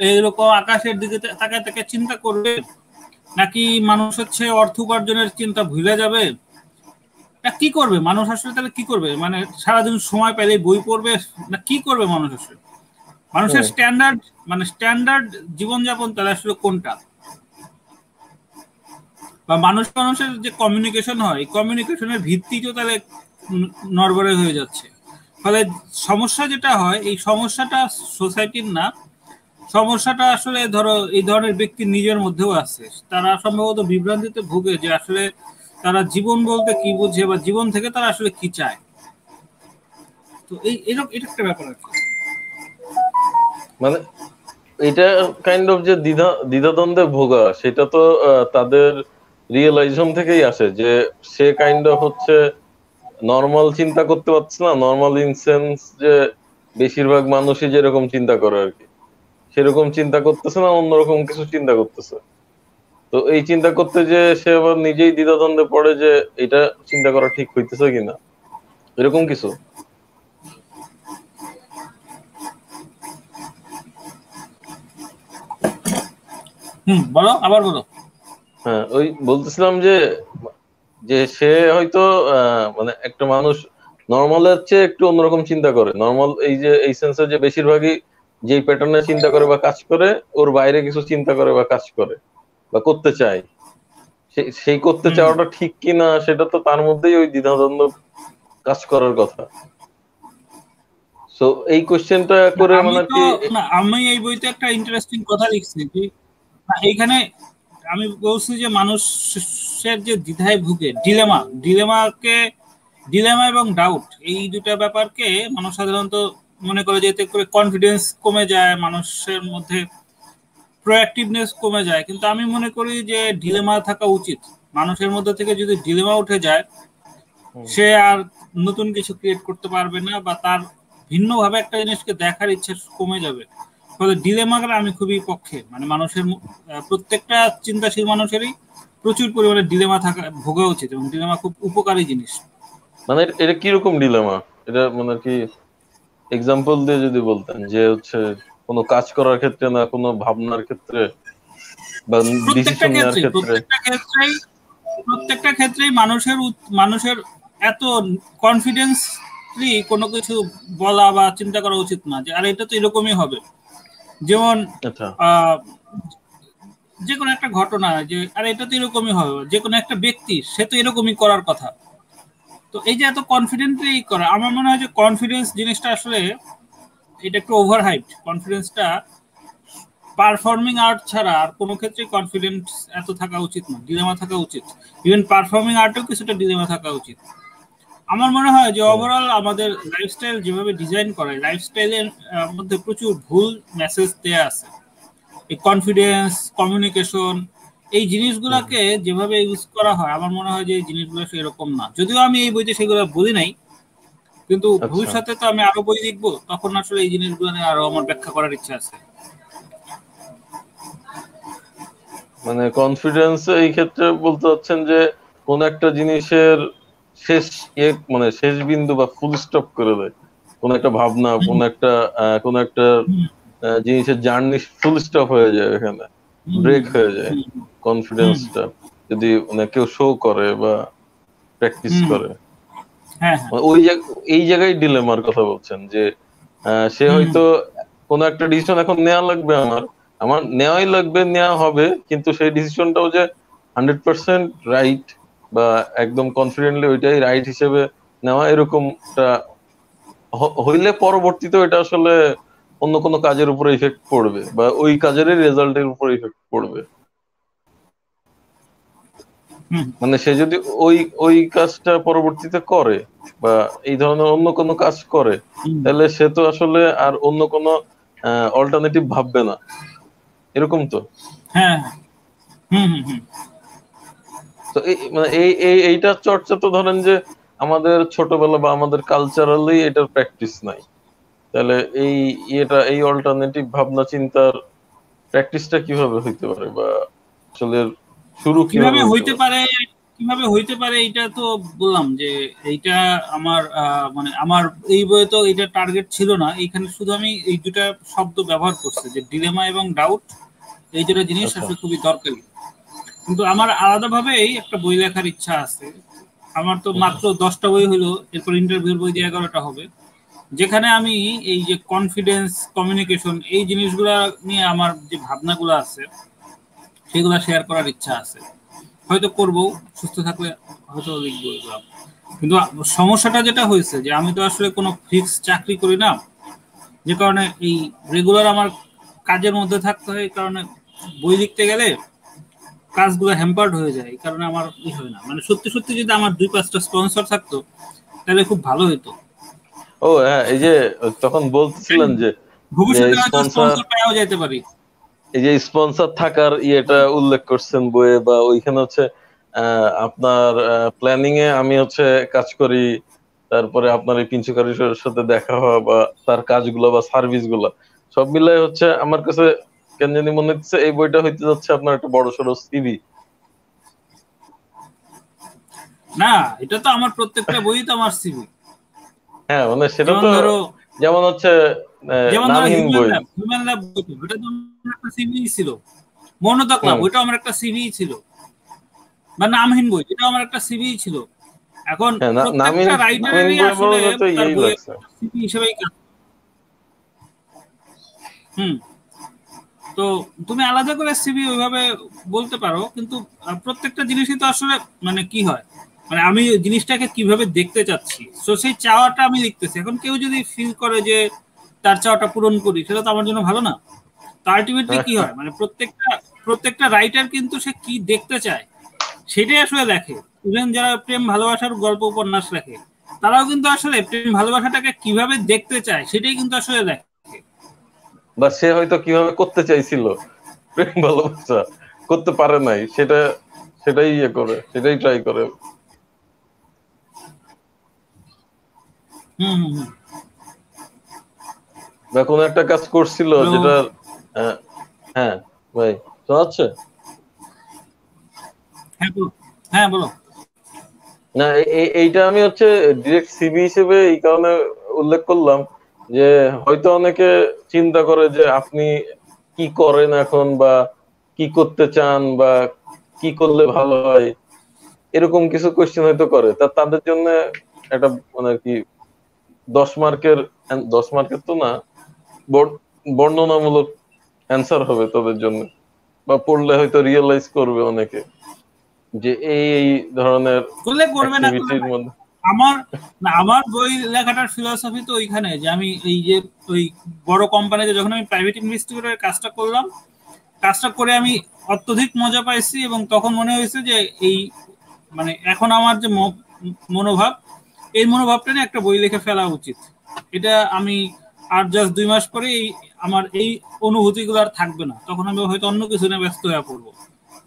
এরকম আকাশের দিকে তাকায় তাকায় চিন্তা করবে, নাকি মানুষ হচ্ছে অর্থ উপার্জনের চিন্তা ভুলে যাবে? না কি করবে মানুষ আসলে? তাহলে কি করবে, মানে সারাদিন সময় পেলে বই পড়বে, না কি করবে মানুষ আসলে? মানুষের স্ট্যান্ডার্ড মানে স্ট্যান্ডার্ড জীবনযাপন তাহলে আসলে কোনটা? বা মানুষ মানুষের যে কমিউনিকেশন হয়, কমিউনিকেশনের ভিত্তি তো তাহলে নড়বড়ে হয়ে যাচ্ছে। ফলে সমস্যা যেটা হয়, এই সমস্যাটা সোসাইটির না, সমস্যাটা আসলে ধরো এই ধরনের ব্যক্তি নিজের মধ্যেও আছে। তারা সম্ভবত বিভ্রান্তিতে ভুগে যে আসলে তারা জীবন বলতে কি বুঝে, বা জীবন থেকে তারা আসলে কি চায়। তো এই এরকম এটা একটা ব্যাপার আছে, মানে এটা কাইন্ড অফ যে দ্বিধা দ্বিধাদ্বন্দ্বে ভোগা, সেটা তো তাদের রিয়েলাইজেশন থেকেই আসে যে সে কাইন্ড অফ হচ্ছে নরমাল চিন্তা করতে পারছে না। নরমাল ইন সেন্স যে বেশিরভাগ মানুষই যেরকম চিন্তা করে আর কি, সেরকম চিন্তা করতেছে না, অন্যরকম কিছু চিন্তা করতেছে। তো এই চিন্তা করতে যে সে আবার নিজেই দ্বিধাদ্বন্দ্বে পড়ে যে এটা চিন্তা করা ঠিক হইতেছে কিনা, এরকম কিছু। হুম বলো, আবার বলো। হ্যাঁ, ওই বলতেছিলাম যে যে সে হয়তো মানে একটা মানুষ নরমালের চেয়ে একটু অন্যরকম চিন্তা করে। নরমাল এই যে এই সেন্সে যে বেশিরভাগই যে প্যাটার্নে চিন্তা করে বা কাজ করে, ওর বাইরে কিছু চিন্তা করে বা কাজ করে বা করতে চায়। সেই করতে চাওয়াটা ঠিক কিনা সেটা তো তার মধ্যেই ওই দ্বিধাদ্বন্দ্ব কাজ করার কথা। সো এই কোশ্চেনটা করে মানে কি আমি এই বইতে একটা ইন্টারেস্টিং কথা লিখছি কি এইখানে আমি বলছি যে মানুষের যে দ্বিধায় ভুগে, ডিলেমা, ডিলেমাকে ডিলেমা এবং ডাউট এই দুটা ব্যাপারকে মানুষ সাধারণত মনে করে যে এতে করে কনফিডেন্স কমে যায়, মানুষের মধ্যে প্রোঅ্যাক্টিভনেস কমে যায়। কিন্তু আমি মনে করি যে ডিলেমা থাকা উচিত। মানুষের মধ্যে থেকে যদি ডিলেমা উঠে যায়, সে আর নতুন কিছু ক্রিয়েট করতে পারবে না বা তার ভিন্নভাবে একটা জিনিসকে দেখার ইচ্ছা কমে যাবে। ফলে ডিলেমার আমি খুবই পক্ষে, মানে মানুষের প্রত্যেকটা চিন্তাশীল মানুষেরই প্রচুর পরিমাণে ডিলেমা থাকা ভোগা উচিত এবং ডিলেমা খুব উপকারী জিনিস। মানে এটা কি রকম ডিলেমা? এটা মানে কি এক্সাম্পল দিয়ে যদি বলতেন, যে হচ্ছে কোনো কাজ করার ক্ষেত্রে না কোনো ভাবনার ক্ষেত্রে বা ডিসিশন নেওয়ার ক্ষেত্রে? প্রত্যেকটা ক্ষেত্রেই মানুষের মানুষের এত কনফিডেন্সলি কোনো কিছু বলা বা চিন্তা করা উচিত না যে আর এটা তো এরকমই হবে। যেমন যে কোনো একটা ঘটনা, যে আর এটা তো এরকমই হবে, যে কোনো একটা ব্যক্তি সে তো এরকমই করার কথা। তো এই যে এত কনফিডেন্টলি করা, আমার মনে হয় যে কনফিডেন্স জিনিসটা আসলে এটা একটু ওভারহাইপড। কনফিডেন্সটা পারফর্মিং আর্ট ছাড়া আর কোনো ক্ষেত্রে কনফিডেন্স এত থাকা উচিত না, ডিলেমা থাকা উচিত। ইভেন পারফর্মিং আর্টেও কিছুটা ডিলেমা থাকা উচিত। আমার মনে হয় যে ওভারঅল আমাদের লাইফস্টাইল যেভাবে ডিজাইন করে, লাইফস্টাইলের মধ্যে প্রচুর ভুল মেসেজ দেয়া আছে। এই কনফিডেন্স, কমিউনিকেশন, এই জিনিসগুলোকে যেভাবে ইউজ করা হয়, আমার মনে হয় যে এই জিনিসগুলো সেরকম না। যদিও আমি এই বইতে সেগুলো বলি নাই, কিন্তু ভবিষ্যতে তো আমি আরো বই লিখবো, তখন আসলে এই জিনিসগুলো নিয়ে আরো আমার ব্যাখ্যা করার ইচ্ছা আছে। মানে কনফিডেন্স এই ক্ষেত্রে বলতে চাচ্ছেন যে কোন একটা জিনিসের শেষ এক মানে শেষ বিন্দু বা ফুল স্টপ করে দেয়, কোন একটা ভাবনা, কোন একটা কোন একটা জিনিসের জার্নি ফুল স্টপ হয়ে যায়, এখানে ব্রেক হয়ে যায়। কনফিডেন্সটা যদি মানে কেউ শো করে বা প্র্যাকটিস করে, ওই এই জায়গায় ডিলেমার কথা বলছেন, যে সে হয়তো কোন একটা ডিসিশন এখন নেওয়া লাগবে, আমার আমার নেওয়াই লাগবে, নেওয়া হবে, কিন্তু সেই ডিসিশনটাও যে হান্ড্রেড পার্সেন্ট রাইট বা একদম কনফিডেন্টলি ওইটাই রাইট হিসেবে নেওয়া, এরকমটা হইলে পরবর্তীতে এটা আসলে অন্য কোনো কাজের উপর ইফেক্ট পড়বে বা ওই কাজেরই রেজাল্টের উপর ইফেক্ট পড়বে। মানে সে যদি ওই ওই কাজটা পরবর্তীতে করে বা এই ধরনের অন্য কোনো কাজ করে, তাহলে সে তো আসলে আর অন্য কোনো অল্টারনেটিভ ভাববে না, এরকম তো? হ্যাঁ, হুম হুম হুম। তো মানে এই এই এইটার চর্চা তো ধরেন যে আমাদের ছোটবেলা বা আমাদের কালচারালি এটার প্র্যাকটিস নাই, তাহলে এই এটা এই অল্টারনেটিভ ভাবনা চিন্তার প্র্যাকটিসটা কিভাবে হইতে পারে বা আসলে শুরু কিভাবে হইতে পারে? কিভাবে হইতে পারে এটা তো বললাম যে এইটা আমার মানে আমার এই বইয়ে তো এটা টার্গেট ছিল না। এইখানে শুধু আমি এই দুটা শব্দ ব্যবহার করছি, যে ডিলেমা এবং ডাউট, এই দুটো জিনিস আসলে খুবই দরকারি। কিন্তু আমার আলাদাভাবেই একটা বই লেখার ইচ্ছা আছে। আমার তো মাত্র দশটা বই হলো, এরপর ইন্টারভিউর বই দিয়ে এগারোটা হবে, যেখানে আমি এই যে কনফিডেন্স, কমিউনিকেশন, এই জিনিসগুলা নিয়ে আমার যে ভাবনাগুলো আছে সেগুলো শেয়ার করার ইচ্ছা আছে। হয়তো করবো, সুস্থ থাকলে হয়তো লিখবো এগুলো। কিন্তু সমস্যাটা যেটা হয়েছে যে আমি তো আসলে কোনো ফিক্স চাকরি করি না, যে কারণে এই রেগুলার আমার কাজের মধ্যে থাকতে হয়। এই কারণে বই লিখতে গেলে কাজগুলো হ্যাম্পার্ড হয়ে যায়, এই কারণে আমার ই হয় না। মানে সত্যি সত্যি যদি আমার দুই পাঁচটা স্পন্সর থাকতো তাহলে খুব ভালো হতো। ও হ্যাঁ, এই যে তখন বলছিলেন যে ভবিষ্যতে স্পন্সর পাওয়া যেতে পারে, এই যে স্পন্সর থাকার ইয়েটা উল্লেখ করছেন বইয়ে, বা ওইখানে হচ্ছে আপনার প্ল্যানিং এ আমি হচ্ছে কাজ করি, তারপরে আপনার এই পিঞ্চুকারের সাথে দেখা হওয়া বা তার কাজগুলো বা সার্ভিস গুলা সব মিলাই হচ্ছে আমার কাছে কেন জানি মনে হচ্ছে এই বইটা হইতে যাচ্ছে আপনার একটা বড় সড়ো সিভি। না, এটা তো আমার প্রত্যেকটা বই তো আমার সিভি। হ্যাঁ, মানে সেটা তো যেমন হচ্ছে যেমন হিউম্যান ল্যাব, হিউম্যান ল্যাব বইটা তো একটা সিভি ছিল। বনতা ক্লাব, ওইটাও আমার একটা সিভি ছিল, বা নামহীন বই, এটাও আমার একটা সিভি ছিল। এখন প্রত্যেকটা রাইটারেরই আসলে তার বই সিভি হিসেবে কাজ। হুম, তো তুমি আলাদা করে সিভি ওইভাবে বলতে পারো, কিন্তু প্রত্যেকটা জিনিসই তো আসলে মানে কি হয়, মানে আমি জিনিসটাকে কিভাবে দেখতে চাচ্ছি, তো সেই চাওয়াটা আমি লিখতেছি। এখন কেউ যদি ফিল করে যে তার চাওয়াটা পূরণ করি, সেটা তো আমার জন্য ভালো না। তো আলটিমেটলি কি হয়, মানে প্রত্যেকটা প্রত্যেকটা রাইটার কিন্তু সে কি দেখতে চায় সেটাই আসলে লেখে। ইভেন যারা প্রেম ভালোবাসার গল্প উপন্যাস লেখে, তারাও কিন্তু আসলে প্রেম ভালোবাসাটাকে কিভাবে দেখতে চায় সেটাই কিন্তু আসলে লেখে, বা সে হয়তো কিভাবে করতে চাইছিল প্রেম ভালোবাসা, করতে পারে নাই, সেটা সেটাই ইয়ে করে, সেটাই ট্রাই করে। হুম হুম, বা কোন একটা কাজ করছিল যেটা, হ্যাঁ ভাই শোনাচ্ছে? হ্যাঁ বলো। না, এইটা আমি হচ্ছে ডিরেক্ট সিভি হিসেবে এই কারণে উল্লেখ করলাম যে হয়তো অনেকে চিন্তা করে যে আপনি কি করেন এখন, বা কি করতে চান, বা কি করলে ভালো হয়, এরকম কিছু কোয়েশ্চেন হয়তো করে। তা তাদের জন্য একটা মানে আর কি দশ মার্কের দশ মার্কের তো না, বর্ণনামূলক অ্যান্সার হবে তাদের জন্য, বা পড়লে হয়তো রিয়েলাইজ করবে অনেকে যে এই ধরনের আমার আমার বই লেখাটার ফিলোসফি তো ওইখানে যে আমি এই যে ওই বড় কোম্পানিতে যখন আমি প্রাইভেট ইনভেস্টিগেটরের কাজটা করলাম, কাজটা করে আমি অত্যধিক মজা পাইছি, এবং তখন মনে হয়েছে যে এই মানে এখন আমার যে মনোভাব, এই মনোভাবটা নিয়ে একটা বই লিখে ফেলা উচিত। এটা আমি আর জাস্ট দুই মাস পরে এই আমার এই অনুভূতিগুলো আর থাকবে না, তখন আমি হয়তো অন্য কিছু নিয়ে ব্যস্ত হয়ে পড়বো,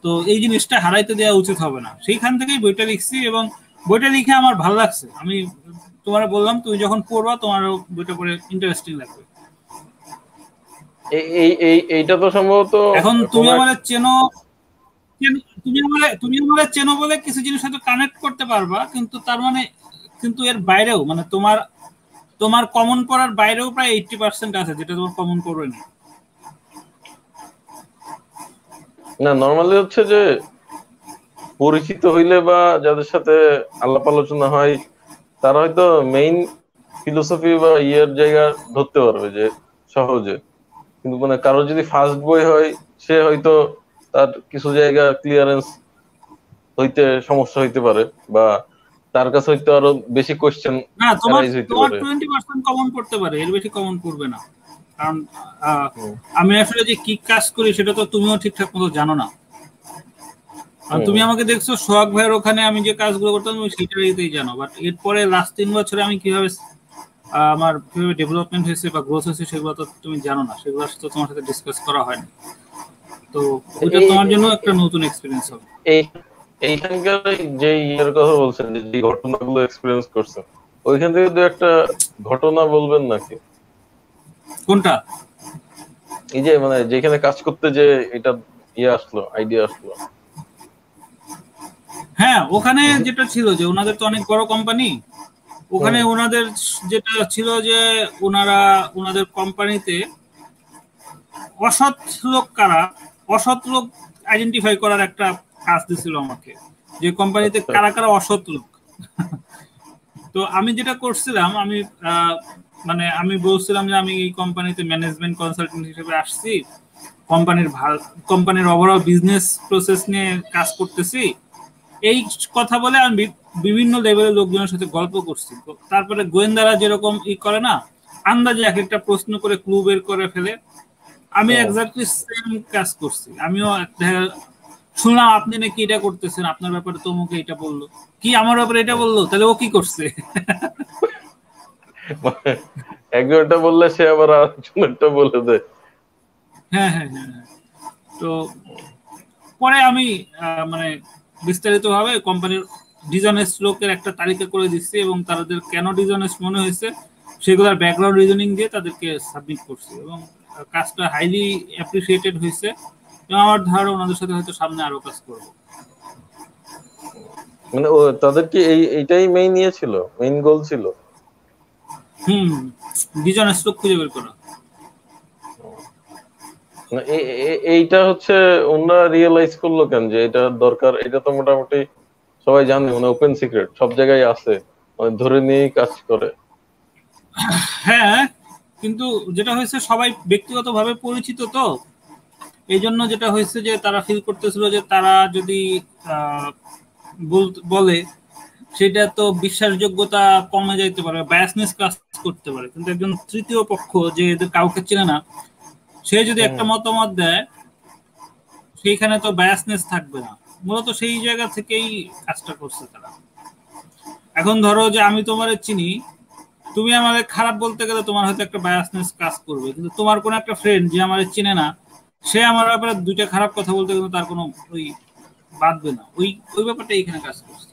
তো এই জিনিসটা হারাইতে দেওয়া উচিত হবে না। সেইখান থেকেই বইটা লিখছি, এবং বইটা লিখে আমার ভালো লাগছে। আমি তোমার বললাম তুমি যখন পড়বা তোমারও বইটা পড়ে ইন্টারেস্টিং লাগবে। এই এই এইটা তো সম্ভবত এখন তুমি আমার চেনো, তুমি আমার তুমি আমার চেনো বলে কিছু জিনিস সাথে কানেক্ট করতে পারবা, কিন্তু তার মানে কিন্তু এর বাইরেও মানে তোমার তোমার কমন পড়ার বাইরেও প্রায় আশি শতাংশ আছে যেটা তোমার কমন পড়বে না। না, নরমালি হচ্ছে যে পরিচিত হইলে বা যাদের সাথে আলাপ আলোচনা হয় তারা হয়তো মেইন ফিলোসফি বা ইয়ের জায়গা ধরতে পারবে যে সহজে, কিন্তু মানে কারো যদি ফার্স্ট বই হয় সে হয়তো তার কিছু জায়গা ক্লিয়ারেন্স হইতে সমস্যা হইতে পারে, বা তার কাছে হয়তো আরো বেশি কোশ্চেন। না, তোমার তোমার বিশ শতাংশ কমন করতে পারে, এর বেশি কমন করবে না, কারণ আমি আসলে যে কি কাজ করি সেটা তো তুমিও ঠিকঠাক মতো জানো না। আর তুমি আমাকে দেখছো সোহাগ ভাইয়ের ওখানে আমি যে কাজগুলো করতাম তুমি সেটাই জানো, বাট এরপরে লাস্ট তিন বছরে আমি কিভাবে আমার কিভাবে ডেভেলপমেন্ট হয়েছে বা গ্রোথ হয়েছে সেগুলো তো তুমি জানো না, সেগুলো তো তোমার সাথে ডিসকাস করা হয়নি, তো ওইটা তোমার জন্য একটা নতুন এক্সপেরিয়েন্স হবে। এই এইখানকার যে ইয়ের কথা বলছেন, যে ঘটনাগুলো এক্সপেরিয়েন্স করছেন, ওইখান থেকে দু একটা ঘটনা বলবেন নাকি? কোনটা? এই যে মানে যেখানে কাজ করতে যে এটা ইয়ে আসলো, আইডিয়া আসলো। হ্যাঁ, ওখানে যেটা ছিল যে ওনাদের তো অনেক বড় কোম্পানি, ওখানে ওনাদের যেটা ছিল যে ওনারা ওনাদের কোম্পানিতে অসৎ লোক কারা, অসৎ লোক আইডেন্টিফাই করার একটা কাজ দিছিল আমাকে, যে কোম্পানিতে কারা কারা অসৎ লোক। তো আমি যেটা করছিলাম, আমি মানে আমি বলছিলাম যে আমি এই কোম্পানিতে ম্যানেজমেন্ট কনসালটেন্ট হিসেবে আসছি, কোম্পানির ভালো কোম্পানির ওভারঅল বিজনেস প্রসেস নিয়ে কাজ করতেছি, এই কথা বলে আমি বিভিন্ন লেভেলের লোকজনের সাথে গল্প করছি। তারপরে গোয়েন্দারা যেরকম ই করে না, আন্দাজে এক একটা প্রশ্ন করে ক্লু বের করে ফেলে, আমি এক্স্যাক্টলি সেম কাজ করছি। আমিও শুনলাম আপনি নাকি এটা করতেছেন, আপনার ব্যাপারে তোমকে এটা বললো, কি আমার ব্যাপারে এটা বললো, তাহলে ও কি করছে? একজনটা বললে সে আবার আরেকজনটা বলে দেয়। হ্যাঁ হ্যাঁ হ্যাঁ। তো পরে আমি মানে বিস্তারিত ভাবে কোম্পানির ডিসঅনেস্ট লোকের একটা তালিকা করে দিচ্ছি, এবং তাদের কেন ডিসঅনেস্ট মনে হয়েছে সেগুলোর ব্যাকগ্রাউন্ড রিজনিং দিয়ে তাদেরকে সাবমিট করছি, এবং কাজটা হাইলি অ্যাপ্রিসিয়েটেড হয়েছে। আমার ধারণা ওনাদের সাথে হয়তো সামনে আরো কাজ করব। মানে তাদের কি এই এটাই মেইন নিয়ে ছিল, মেইন গোল ছিল? হুম, ডিজাইন স্টক খুঁজে বের করা। এইটা হচ্ছে ওনারা রিয়েলাইজ করলো কেন যে এটা দরকার? এটা তো মোটামুটি সবাই জানে, মানে ওপেন সিক্রেট সব জায়গায় আছে, মানে ধরে নিয়ে কাজ করে। হ্যাঁ, কিন্তু যেটা হয়েছে সবাই ব্যক্তিগতভাবে পরিচিত, তো এই জন্য যেটা হয়েছে যে তারা ফিল করতেছিল যে তারা যদি বলে সেটা তো বিশ্বাসযোগ্যতা কমে যাইতে পারে, বায়াসনেস কাজ করতে পারে। কিন্তু একজন তৃতীয় পক্ষ যে এদের কাউকে চেনে না, সে যদি একটা মতামত দেয় সেইখানে তো বায়াসনেস থাকবে না। মূলত সেই জায়গা থেকেই কাজটা করছে তারা। এখন ধরো যে আমি তোমারে চিনি, তুমি আমারে খারাপ বলতে গেলে তোমার হয়তো একটা বায়াসনেস কাজ করবে, কিন্তু তোমার কোনো একটা ফ্রেন্ড যে আমারে চিনে না, সে আমার ব্যাপারে দুইটা খারাপ কথা বলতে গেলে তার কোনো ওই বাঁধবে না। ওই ওই ব্যাপারটা এইখানে কাজ করছে।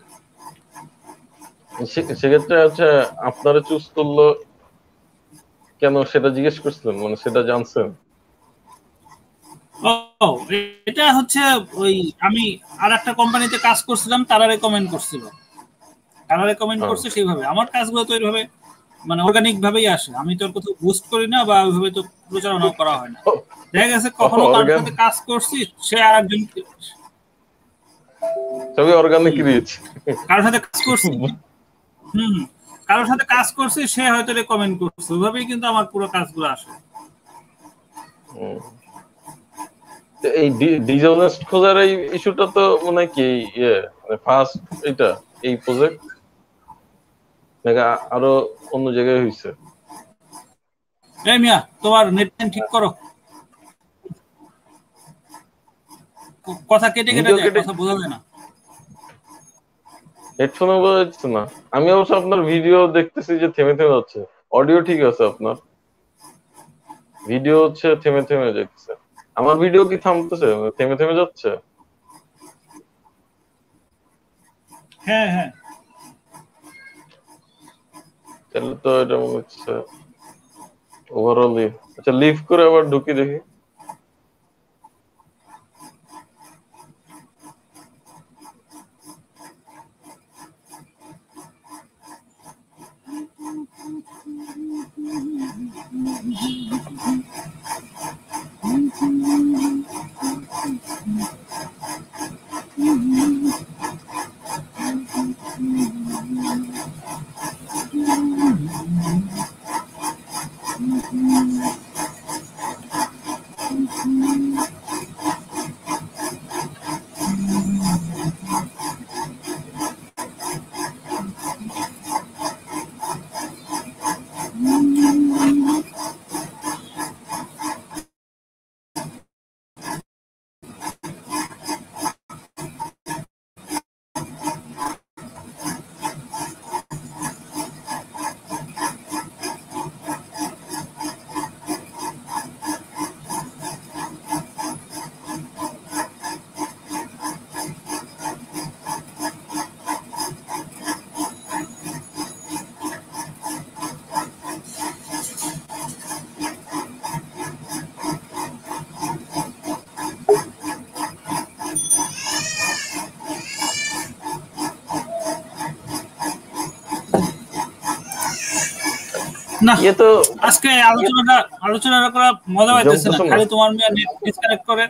সেক্ষেত্রে আচ্ছা আপনারা চুজ করলো কেন সেটা জিজ্ঞেস করছিলেন, মানে সেটা জানছেন? ও এটা হচ্ছে ওই আমি আর একটা কোম্পানিতে কাজ করছিলাম, তারা রেকমেন্ড করছিল, তারা রেকমেন্ড করছে সেইভাবে। আমার কাজগুলো তো এইভাবে মানে অর্গানিক ভাবেই আসে, আমি তো কোথাও বুস্ট করি না বা ওইভাবে তো প্রচারণা করা হয় না। দেখা গেছে কখনো কোম্পানিতে কাজ করছি, সে আর একজন তবে অর্গানিক রিচ কারোর সাথে কাজ করছি, হুম কারোর সাথে কাজ করছি, সে হয়তো রেকমেন্ড করছে, ওইভাবেই কিন্তু আমার পুরো কাজগুলো আসে। এই ডিসঅনেস্ট খোঁজার এই ইস্যুটা তো মানে কি ফার্স্ট এটা এই প্রজেক্ট নাকি আরো অন্য জায়গায় হইছে? এই মিয়া তোমার নেট টাইম ঠিক করো, কথা কেটে কেটে যায়, কথা বোঝা যায় না, হেডফোনও বোঝা যাচ্ছে না। আমি অবশ্য আপনার ভিডিও দেখতেছি যে থেমে থেমে যাচ্ছে, অডিও ঠিক আছে আপনার, ভিডিও হচ্ছে থেমে থেমে যাচ্ছে। আমার ভিডিও কি থামতেছে, থেমে থেমে যাচ্ছে? হ্যাঁ হ্যাঁ, তাহলে তো এটা মনে হচ্ছে ওভারঅল। আচ্ছা লিভ করে আবার ঢুকি দেখি। না এ তো আজকে আলোচনাটা আলোচনা করা মজা হইতেছে না, খালি তোমার মিয়া নেট ডিসকানেক্ট করে,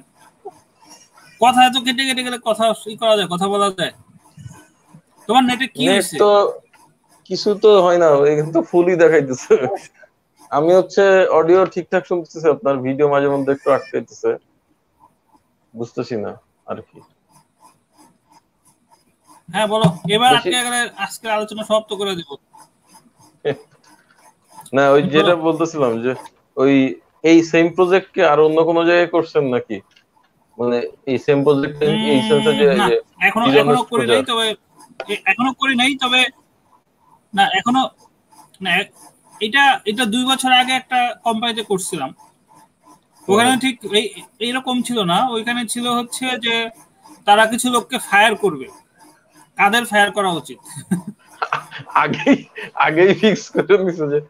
কথা এত কেটে কেটে গেলে কথা ই করা যায়, কথা বলা যায়। তোমার নেটে কি হইছে? তো কিছু তো হয় না, কিন্তু ফুলই দেখাইতেছে। আমি হচ্ছে অডিও ঠিকঠাক শুনতেছি, আপনার ভিডিও মাঝে মধ্যে একটু আটকাইতেছে, বুঝতেছি না আর কি। হ্যাঁ বলো, এবার আজকে আজকে আলোচনা সমাপ্ত করে দেব। না ওই যেটা বলতেছিলাম যে ওই এই সেম প্রজেক্ট কে আর অন্য কোন জায়গায় করছেন নাকি, মানে এই সেম প্রজেক্ট এই সেন্সে যে এখনো এখনো করি নাই, তবে এখনো করি নাই তবে না এখনো না এটা এটা দুই বছর আগে একটা কোম্পানিতে করছিলাম। ওখানে ঠিক এই এইরকম ছিল না, ওইখানে ছিল হচ্ছে যে তারা কিছু লোককে ফায়ার করবে, কাদের ফায়ার করা উচিত আগে আগেই ফিক্স করে নিছে যে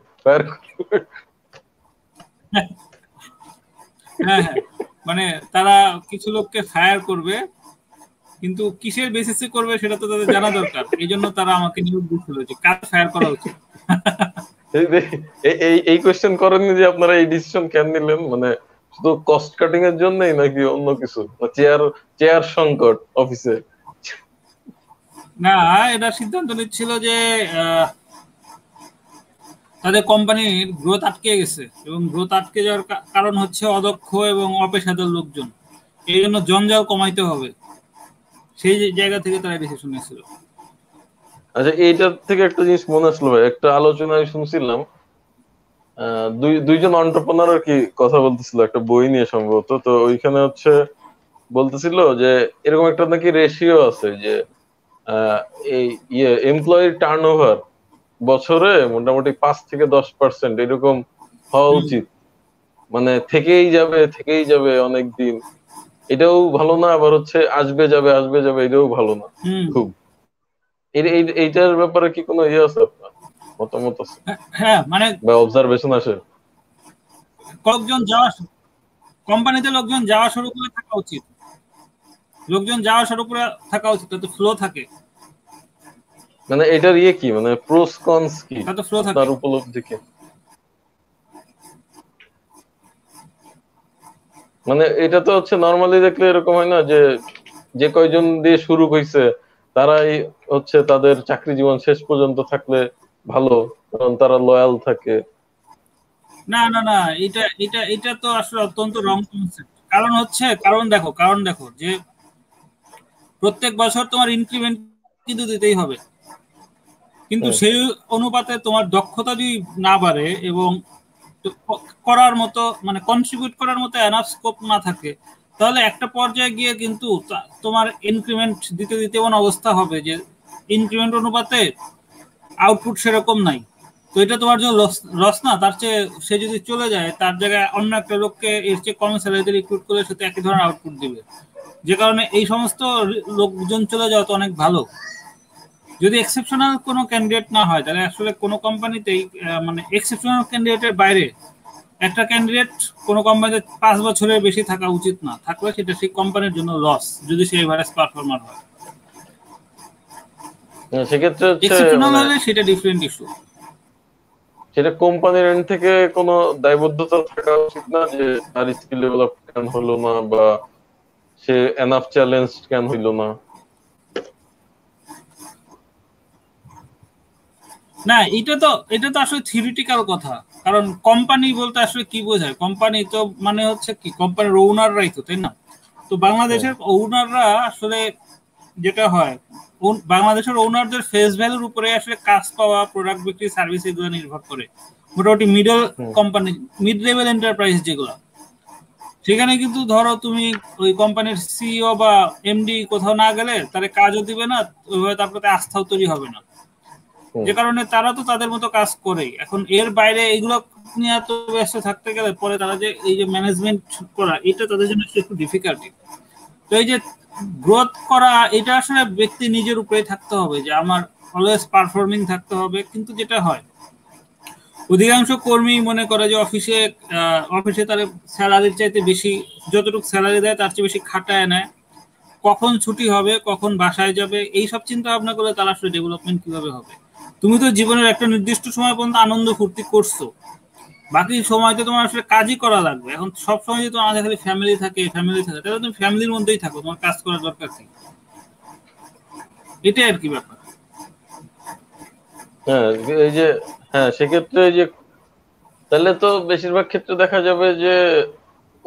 মানে তারা কিছু লোককে ফায়ার করবে, কিন্তু কিসের বেসিসে করবে সেটা তো তাদের জানা দরকার। এই জন্য তারা আমাকে নিয়োগ দিয়েছিল যে কার ফায়ার করা উচিত। এই এই কোশ্চেন করেননি যে আপনারা এই ডিসিশন কেন নিলেন, মানে শুধু কস্ট কাটিং এর জন্যই নাকি অন্য কিছু? চেয়ার চেয়ার সংকট অফিসে? না, এটা সিদ্ধান্ত নিচ্ছিল যে তাদের কোম্পানির গ্রোথ আটকে গেছে, এবং গ্রোথ আটকে যাওয়ার কারণ হচ্ছে অদক্ষ এবং অপেশাদার লোকজন। এই জন্য জঞ্জাল কমাইতে হবে, সেই জায়গা থেকে তারা ডিসিশন নিয়েছিল। আচ্ছা, এইটার থেকে একটা জিনিস মনে আসলো ভাই, একটা আলোচনায় শুনছিলাম দুই দুইজন এন্টারপ্রেনার আর কি কথা বলতেছিল একটা বই নিয়ে সম্ভবত। তো ওইখানে হচ্ছে বলতেছিল যে এরকম একটা নাকি রেশিও আছে যে এই এমপ্লয়ি টার্নওভার বছরে মোটামুটি পাঁচ থেকে দশ পার্সেন্ট এরকম হওয়া উচিত, মানে থেকেই যাবে থেকেই যাবে অনেকদিন, এটাও ভালো না। আবার হচ্ছে আসবে যাবে আসবে যাবে, এটাও ভালো না খুব। এইটার ব্যাপারে কি কোনো ইয়ে আছে আপনার মতামত আছে? হ্যাঁ, মানে অবজারভেশন আছে কয়েকজন যাওয়া কোম্পানিতে লোকজন যাওয়া শুরু করে থাকা উচিত, লোকজন যাওয়া শুরু করে থাকা উচিত, তাতে ফ্লো থাকে। মানে এটার ইয়ে কি, মানে প্রোস কনস কি তার উপলব্ধি কি? মানে এটা তো হচ্ছে নরমালি দেখলে এরকম হয় না যে যে কয়জন দিয়ে শুরু হইছে তারাই হচ্ছে তাদের চাকরি জীবন শেষ পর্যন্ত থাকলে ভালো, কারণ তারা লয়াল থাকে। না না না, এটা এটা এটা তো আসলে অত্যন্ত রং কনসেপ্ট। কারণ হচ্ছে কারণ দেখো কারণ দেখো যে প্রত্যেক বছর তোমার ইনক্রিমেন্ট কিন্তু দিতেই হবে, কিন্তু সেই অনুপাতে তোমার দক্ষতা যদি না বাড়ে এবং করার মতো মানে কন্ট্রিবিউট করার মতো এনাফ স্কোপ না থাকে, তাহলে একটা পর্যায়ে গিয়ে কিন্তু তোমার ইনক্রিমেন্ট দিতে দিতে এমন অবস্থা হবে যে ইনক্রিমেন্ট অনুপাতে আউটপুট সেরকম নাই। তো এটা তোমার জন্য লস না? তার চেয়ে সে যদি চলে যায়, তার জায়গায় অন্য একটা লোককে এর চেয়ে কম স্যালারিতে রিক্রুট করে সেটা একই ধরনের আউটপুট দিবে, যে কারণে এই সমস্ত লোকজন চলে যাওয়া তো অনেক ভালো। যদি এক্সেপশনাল কোনো ক্যান্ডিডেট না হয়, তাহলে আসলে কোনো কোম্পানিতেই মানে এক্সেপশনাল ক্যান্ডিডেটের বাইরে একটা ক্যান্ডিডেট কোনো কোম্পানিতে পাঁচ বছরের বেশি থাকা উচিত না, থাকলে সেটা সেই কোম্পানির জন্য লস যদি সে এভারেজ পারফর্মার হয়। সেক্ষেত্রে এক্সেপশনাল হলে সেটা ডিফারেন্ট ইস্যু, সেটা কোম্পানির এন্ড থেকে কোনো দায়বদ্ধতা থাকা উচিত না যে তার স্কিল ডেভেলপ কেন হলো না বা সে এনাফ চ্যালেঞ্জ কেন হইলো না। না, এটা তো এটা তো আসলে থিওরিটিক্যাল কথা। কারণ কোম্পানি বলতে আসলে কি বোঝায়? কোম্পানি তো মানে হচ্ছে কি, কোম্পানির ওনাররাই তো, তাই না? তো বাংলাদেশের ওনাররা আসলে যেটা হয়, বাংলাদেশের ওনারদের ফেস ভ্যালুর উপরে আসলে কাজ পাওয়া, প্রোডাক্ট বিক্রি, সার্ভিস এগুলো নির্ভর করে। মোটামুটি middle company, mid level enterprise যেগুলো, সেখানে কিন্তু ধরো তুমি ওই কোম্পানির সিইও বা এমডি কোথাও না গেলে তাহলে কাজও দিবে না, ওইভাবে তারপরে আস্থাও তৈরি হবে না, যে কারণে তারা তো তাদের মতো কাজ করে। এখন এর বাইরে এগুলো নিয়ে তো ব্যস্ত থাকতে গেলে পরে তারা যে এই যে ম্যানেজমেন্ট করা, এটা তাদের জন্য একটু ডিফিকাল্টি। তো এই যে গ্রোথ করা, এটা আসলে ব্যক্তি নিজের উপরে থাকতে হবে যে আমার অলওয়েজ পারফর্মিং থাকতে হবে। কিন্তু যেটা হয়, অধিকাংশ কর্মী মনে করে যে অফিসে অফিসে তার স্যালারির চাইতে বেশি, যতটুকু স্যালারি দেয় তার চেয়ে বেশি খাটায় নেয়, কখন ছুটি হবে, কখন বাসায় যাবে, এইসব চিন্তা ভাবনা করলে তার আসলে ডেভেলপমেন্ট কিভাবে হবে? তুমি তো জীবনের একটা নির্দিষ্ট সময় পর্যন্ত আনন্দ ফুর্তি করছো, বাকি সময়তে তোমার আসলে কাজই করা লাগবে। এখন সব সময় যদি আমাদের খালি ফ্যামিলি থাকে ফ্যামিলি থাকে তাহলে তুমি ফ্যামিলির মধ্যেই থাকো, তোমার কাজ করার দরকার নেই, এটাই আর কি ব্যাপার। হ্যাঁ, এই যে হ্যাঁ সেক্ষেত্রে যে তাহলে তো বেশিরভাগ ক্ষেত্রে দেখা যাবে যে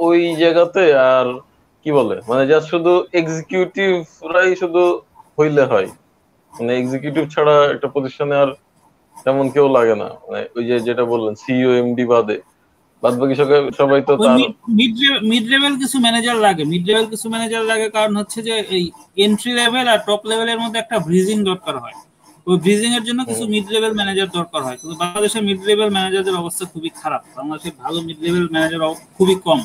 ওই জায়গাতে আর কি বলে মানে যা শুধু এক্সিকিউটিভরাই শুধু হইলে হয়, মানে এক্সিকিউটিভ ছাড়া একটা প্রতিষ্ঠানে আর তেমন কেউ লাগে না, মানে ওই যে যেটা বললেন সিইও এমডি বাদে বাদ বাকি সবাই তো মিড লেভেল কিছু ম্যানেজার লাগে মিড লেভেল কিছু ম্যানেজার লাগে কারণ হচ্ছে যে এই এন্ট্রি লেভেল আর টপ লেভেলের মধ্যে একটা ব্রিজিং দরকার হয়। ওই ব্রিজিং এর জন্য কিছু মিড লেভেল ম্যানেজার দরকার হয়, কিন্তু বাংলাদেশের মিড লেভেল ম্যানেজারদের অবস্থা খুবই খারাপ। বাংলাদেশে ভালো মিড লেভেল ম্যানেজার খুবই কম,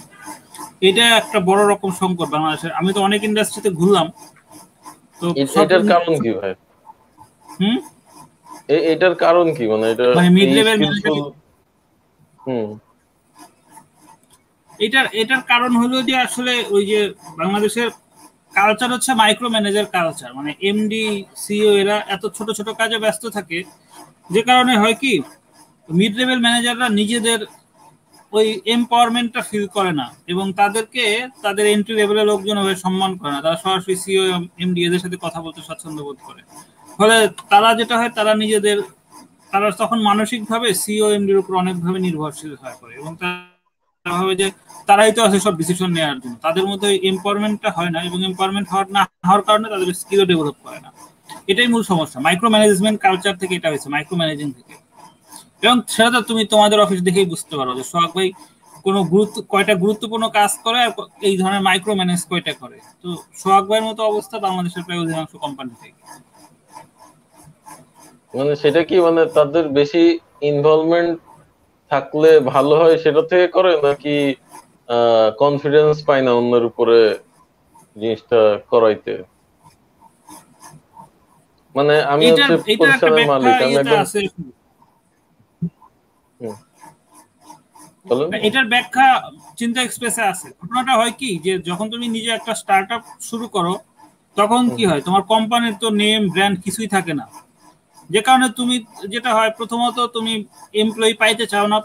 এটা একটা বড় রকম সংকট বাংলাদেশের। আমি তো অনেক ইন্ডাস্ট্রিতে ঘুরলাম, তো এটার কারণ কি ভাই? হুম, এটার কারণ কি? মানে এটা মিড লেভেল ম্যানেজার, হুম, এটার এটার কারণ হলো যে আসলে ওই যে বাংলাদেশের কালচার হচ্ছে মাইক্রো ম্যানেজার কালচার, মানে এমডি সিইও এরা এত ছোট ছোট কাজে ব্যস্ত থাকে, যে কারণে হয় কি মিড লেভেল ম্যানেজাররা নিজেদের ওই এম্পাওয়ারমেন্টটা ফিল করে না এবং তাদেরকে তাদের এন্ট্রি লেভেলের লোকজনভাবে সম্মান করে না। তারা সরাসরি সিও এমডি এদের সাথে কথা বলতে স্বাচ্ছন্দ্য বোধ করে, ফলে তারা যেটা হয় তারা নিজেদের তারা তখন মানসিকভাবে সিও এমডির উপর অনেকভাবে নির্ভরশীল হয়ে পড়ে এবং তারা ভাবে যে তারাই তো আছে সব ডিসিশন নেওয়ার জন্য। তাদের মধ্যে ওই এম্পাওয়ারমেন্টটা হয় না এবং এম্পাওয়ারমেন্ট হওয়ার না হওয়ার কারণে তাদের স্কিলও ডেভেলপ করে না। এটাই মূল সমস্যা, মাইক্রো ম্যানেজমেন্ট কালচার থেকে এটা হয়েছে, মাইক্রো ম্যানেজিং থেকে। এবং সেটা তো তুমি তোমাদের অফিস দেখেই বুঝতে পারো যে সোহাগ ভাই কোনো গুরুত্ব কয়টা গুরুত্বপূর্ণ কাজ করে আর এই ধরনের মাইক্রো ম্যানেজ কয়টা করে। তো সোহাগ ভাইয়ের মতো অবস্থা বাংলাদেশের প্রায় অধিকাংশ কোম্পানি থেকে, মানে সেটা কি মানে তাদের বেশি ইনভলভমেন্ট থাকলে ভালো হয় সেটা থেকে করে, নাকি কনফিডেন্স পায় না অন্যের উপরে জিনিসটা করাইতে? মানে আমি হচ্ছে পরিচালনার মালিক, আমি একদম এটার ব্যাখ্যা চিন্তা এক্সপ্রেসে আছে। ঘটনাটা হয় কি যে যখন তুমি নিজে একটা স্টার্টআপ শুরু করো তখন কি হয় তোমার কোম্পানির তো নেম ব্র্যান্ড কিছুই থাকে না, যে কারণে তুমি যেটা হয় প্রথমত তুমি এমপ্লয়ি পাইতে চাও না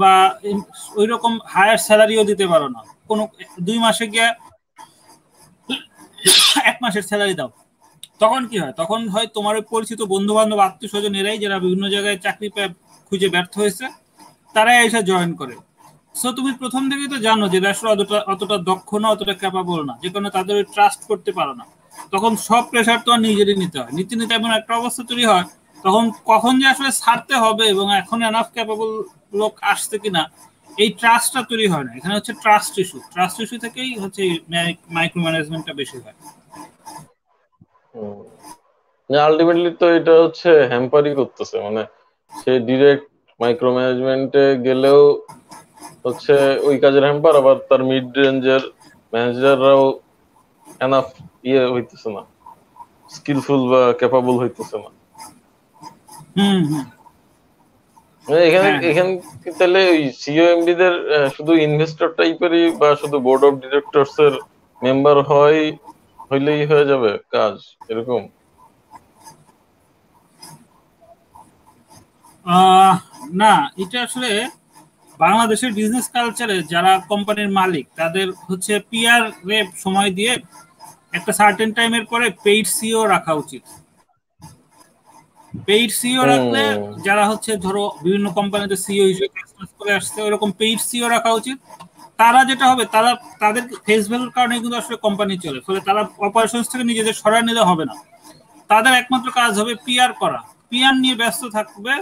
বা ওই রকম হায়ার স্যালারিও দিতে পারো না। কোনো দুই মাসে গিয়ে এক মাসের স্যালারি দাও, তখন কি হয় তখন হয় তোমার ওই পরিচিত বন্ধু বান্ধব আত্মীয় স্বজন এরাই যারা বিভিন্ন জায়গায় চাকরি পায় খুঁজে ব্যর্থ হয়েছে তারাই এসে জয়েন করে। সো তুমি প্রথম থেকেই তো জানো যে আসলে অতটা অতটা দক্ষ না, অতটা ক্যাপাবল না, যে কারণে তাদের ট্রাস্ট করতে পারো না। তখন সব প্রেশার তো নিজেরই নিতে হয়, নিতে নিতে এমন একটা অবস্থা তৈরি হয় তখন কখন যে আসলে ছাড়তে হবে এবং এখন এনাফ ক্যাপাবল লোক আসছে কিনা এই ট্রাস্টটা তৈরি হয় না। এখানে হচ্ছে ট্রাস্ট ইস্যু, ট্রাস্ট ইস্যু থেকেই হচ্ছে মাইক্রো ম্যানেজমেন্টটা বেশি হয়। না আলটিমেটলি তো এটা হচ্ছে হ্যাম্পারই করতেছে, মানে সে ডিরেক্ট মাইক্রো ম্যানেজমেন্টে গেলেও হচ্ছে ওই কাজের হ্যাম্পার, আবার তার মিড রেঞ্জের ম্যানেজাররাও এনাফ ইয়ে হইতেছে না, স্কিলফুল বা ক্যাপাবল হইতেছে না। হুম হুম এখানে এখানে তাহলে ওই সিও এমডিদের শুধু ইনভেস্টর টাইপেরই বা শুধু বোর্ড অফ ডিরেক্টরস এর মেম্বার হয় হইলেই হয়ে যাবে কাজ এরকম? না, এটা আসলে বাংলাদেশের বিজনেস কালচারে যারা কোম্পানির মালিক তাদের হচ্ছে পিআর রেপ সময় দিয়ে একটা সার্টেন টাইমের পরে পেইড সিও রাখা উচিত। পেইড সিও রাখলে যারা হচ্ছে ধরো বিভিন্ন কোম্পানিতে সিও হিসেবে কাজ করে আসছে ওরকম পেইড সিও রাখা উচিত। তারা যেটা হবে তারা তাদের ফেস ভ্যালুর কারণে কিন্তু আসলে কোম্পানি চলে, ফলে তারা অপারেশন থেকে নিজেদের সরায় নিলে হবে না, তাদের একমাত্র কাজ হবে পিআর করা, পিআর নিয়ে ব্যস্ত থাকবে,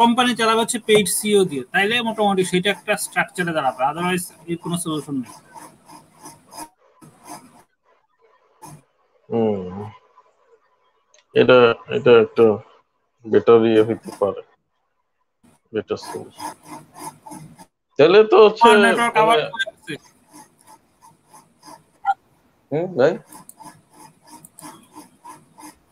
কোম্পানি চালাবে হচ্ছে পেইড সিও দিয়ে। তাইলে মোটামুটি সেটা একটা স্ট্রাকচারে দাঁড়াবে, আদারওয়াইজ এর কোনো সলিউশন নেই। হুম এটা এটা একটা বেটার ইয়ে হতে পারে, বেটার সলিউশন। তাহলে তো হচ্ছে নেটওয়ার্ক আবার হুম ভাই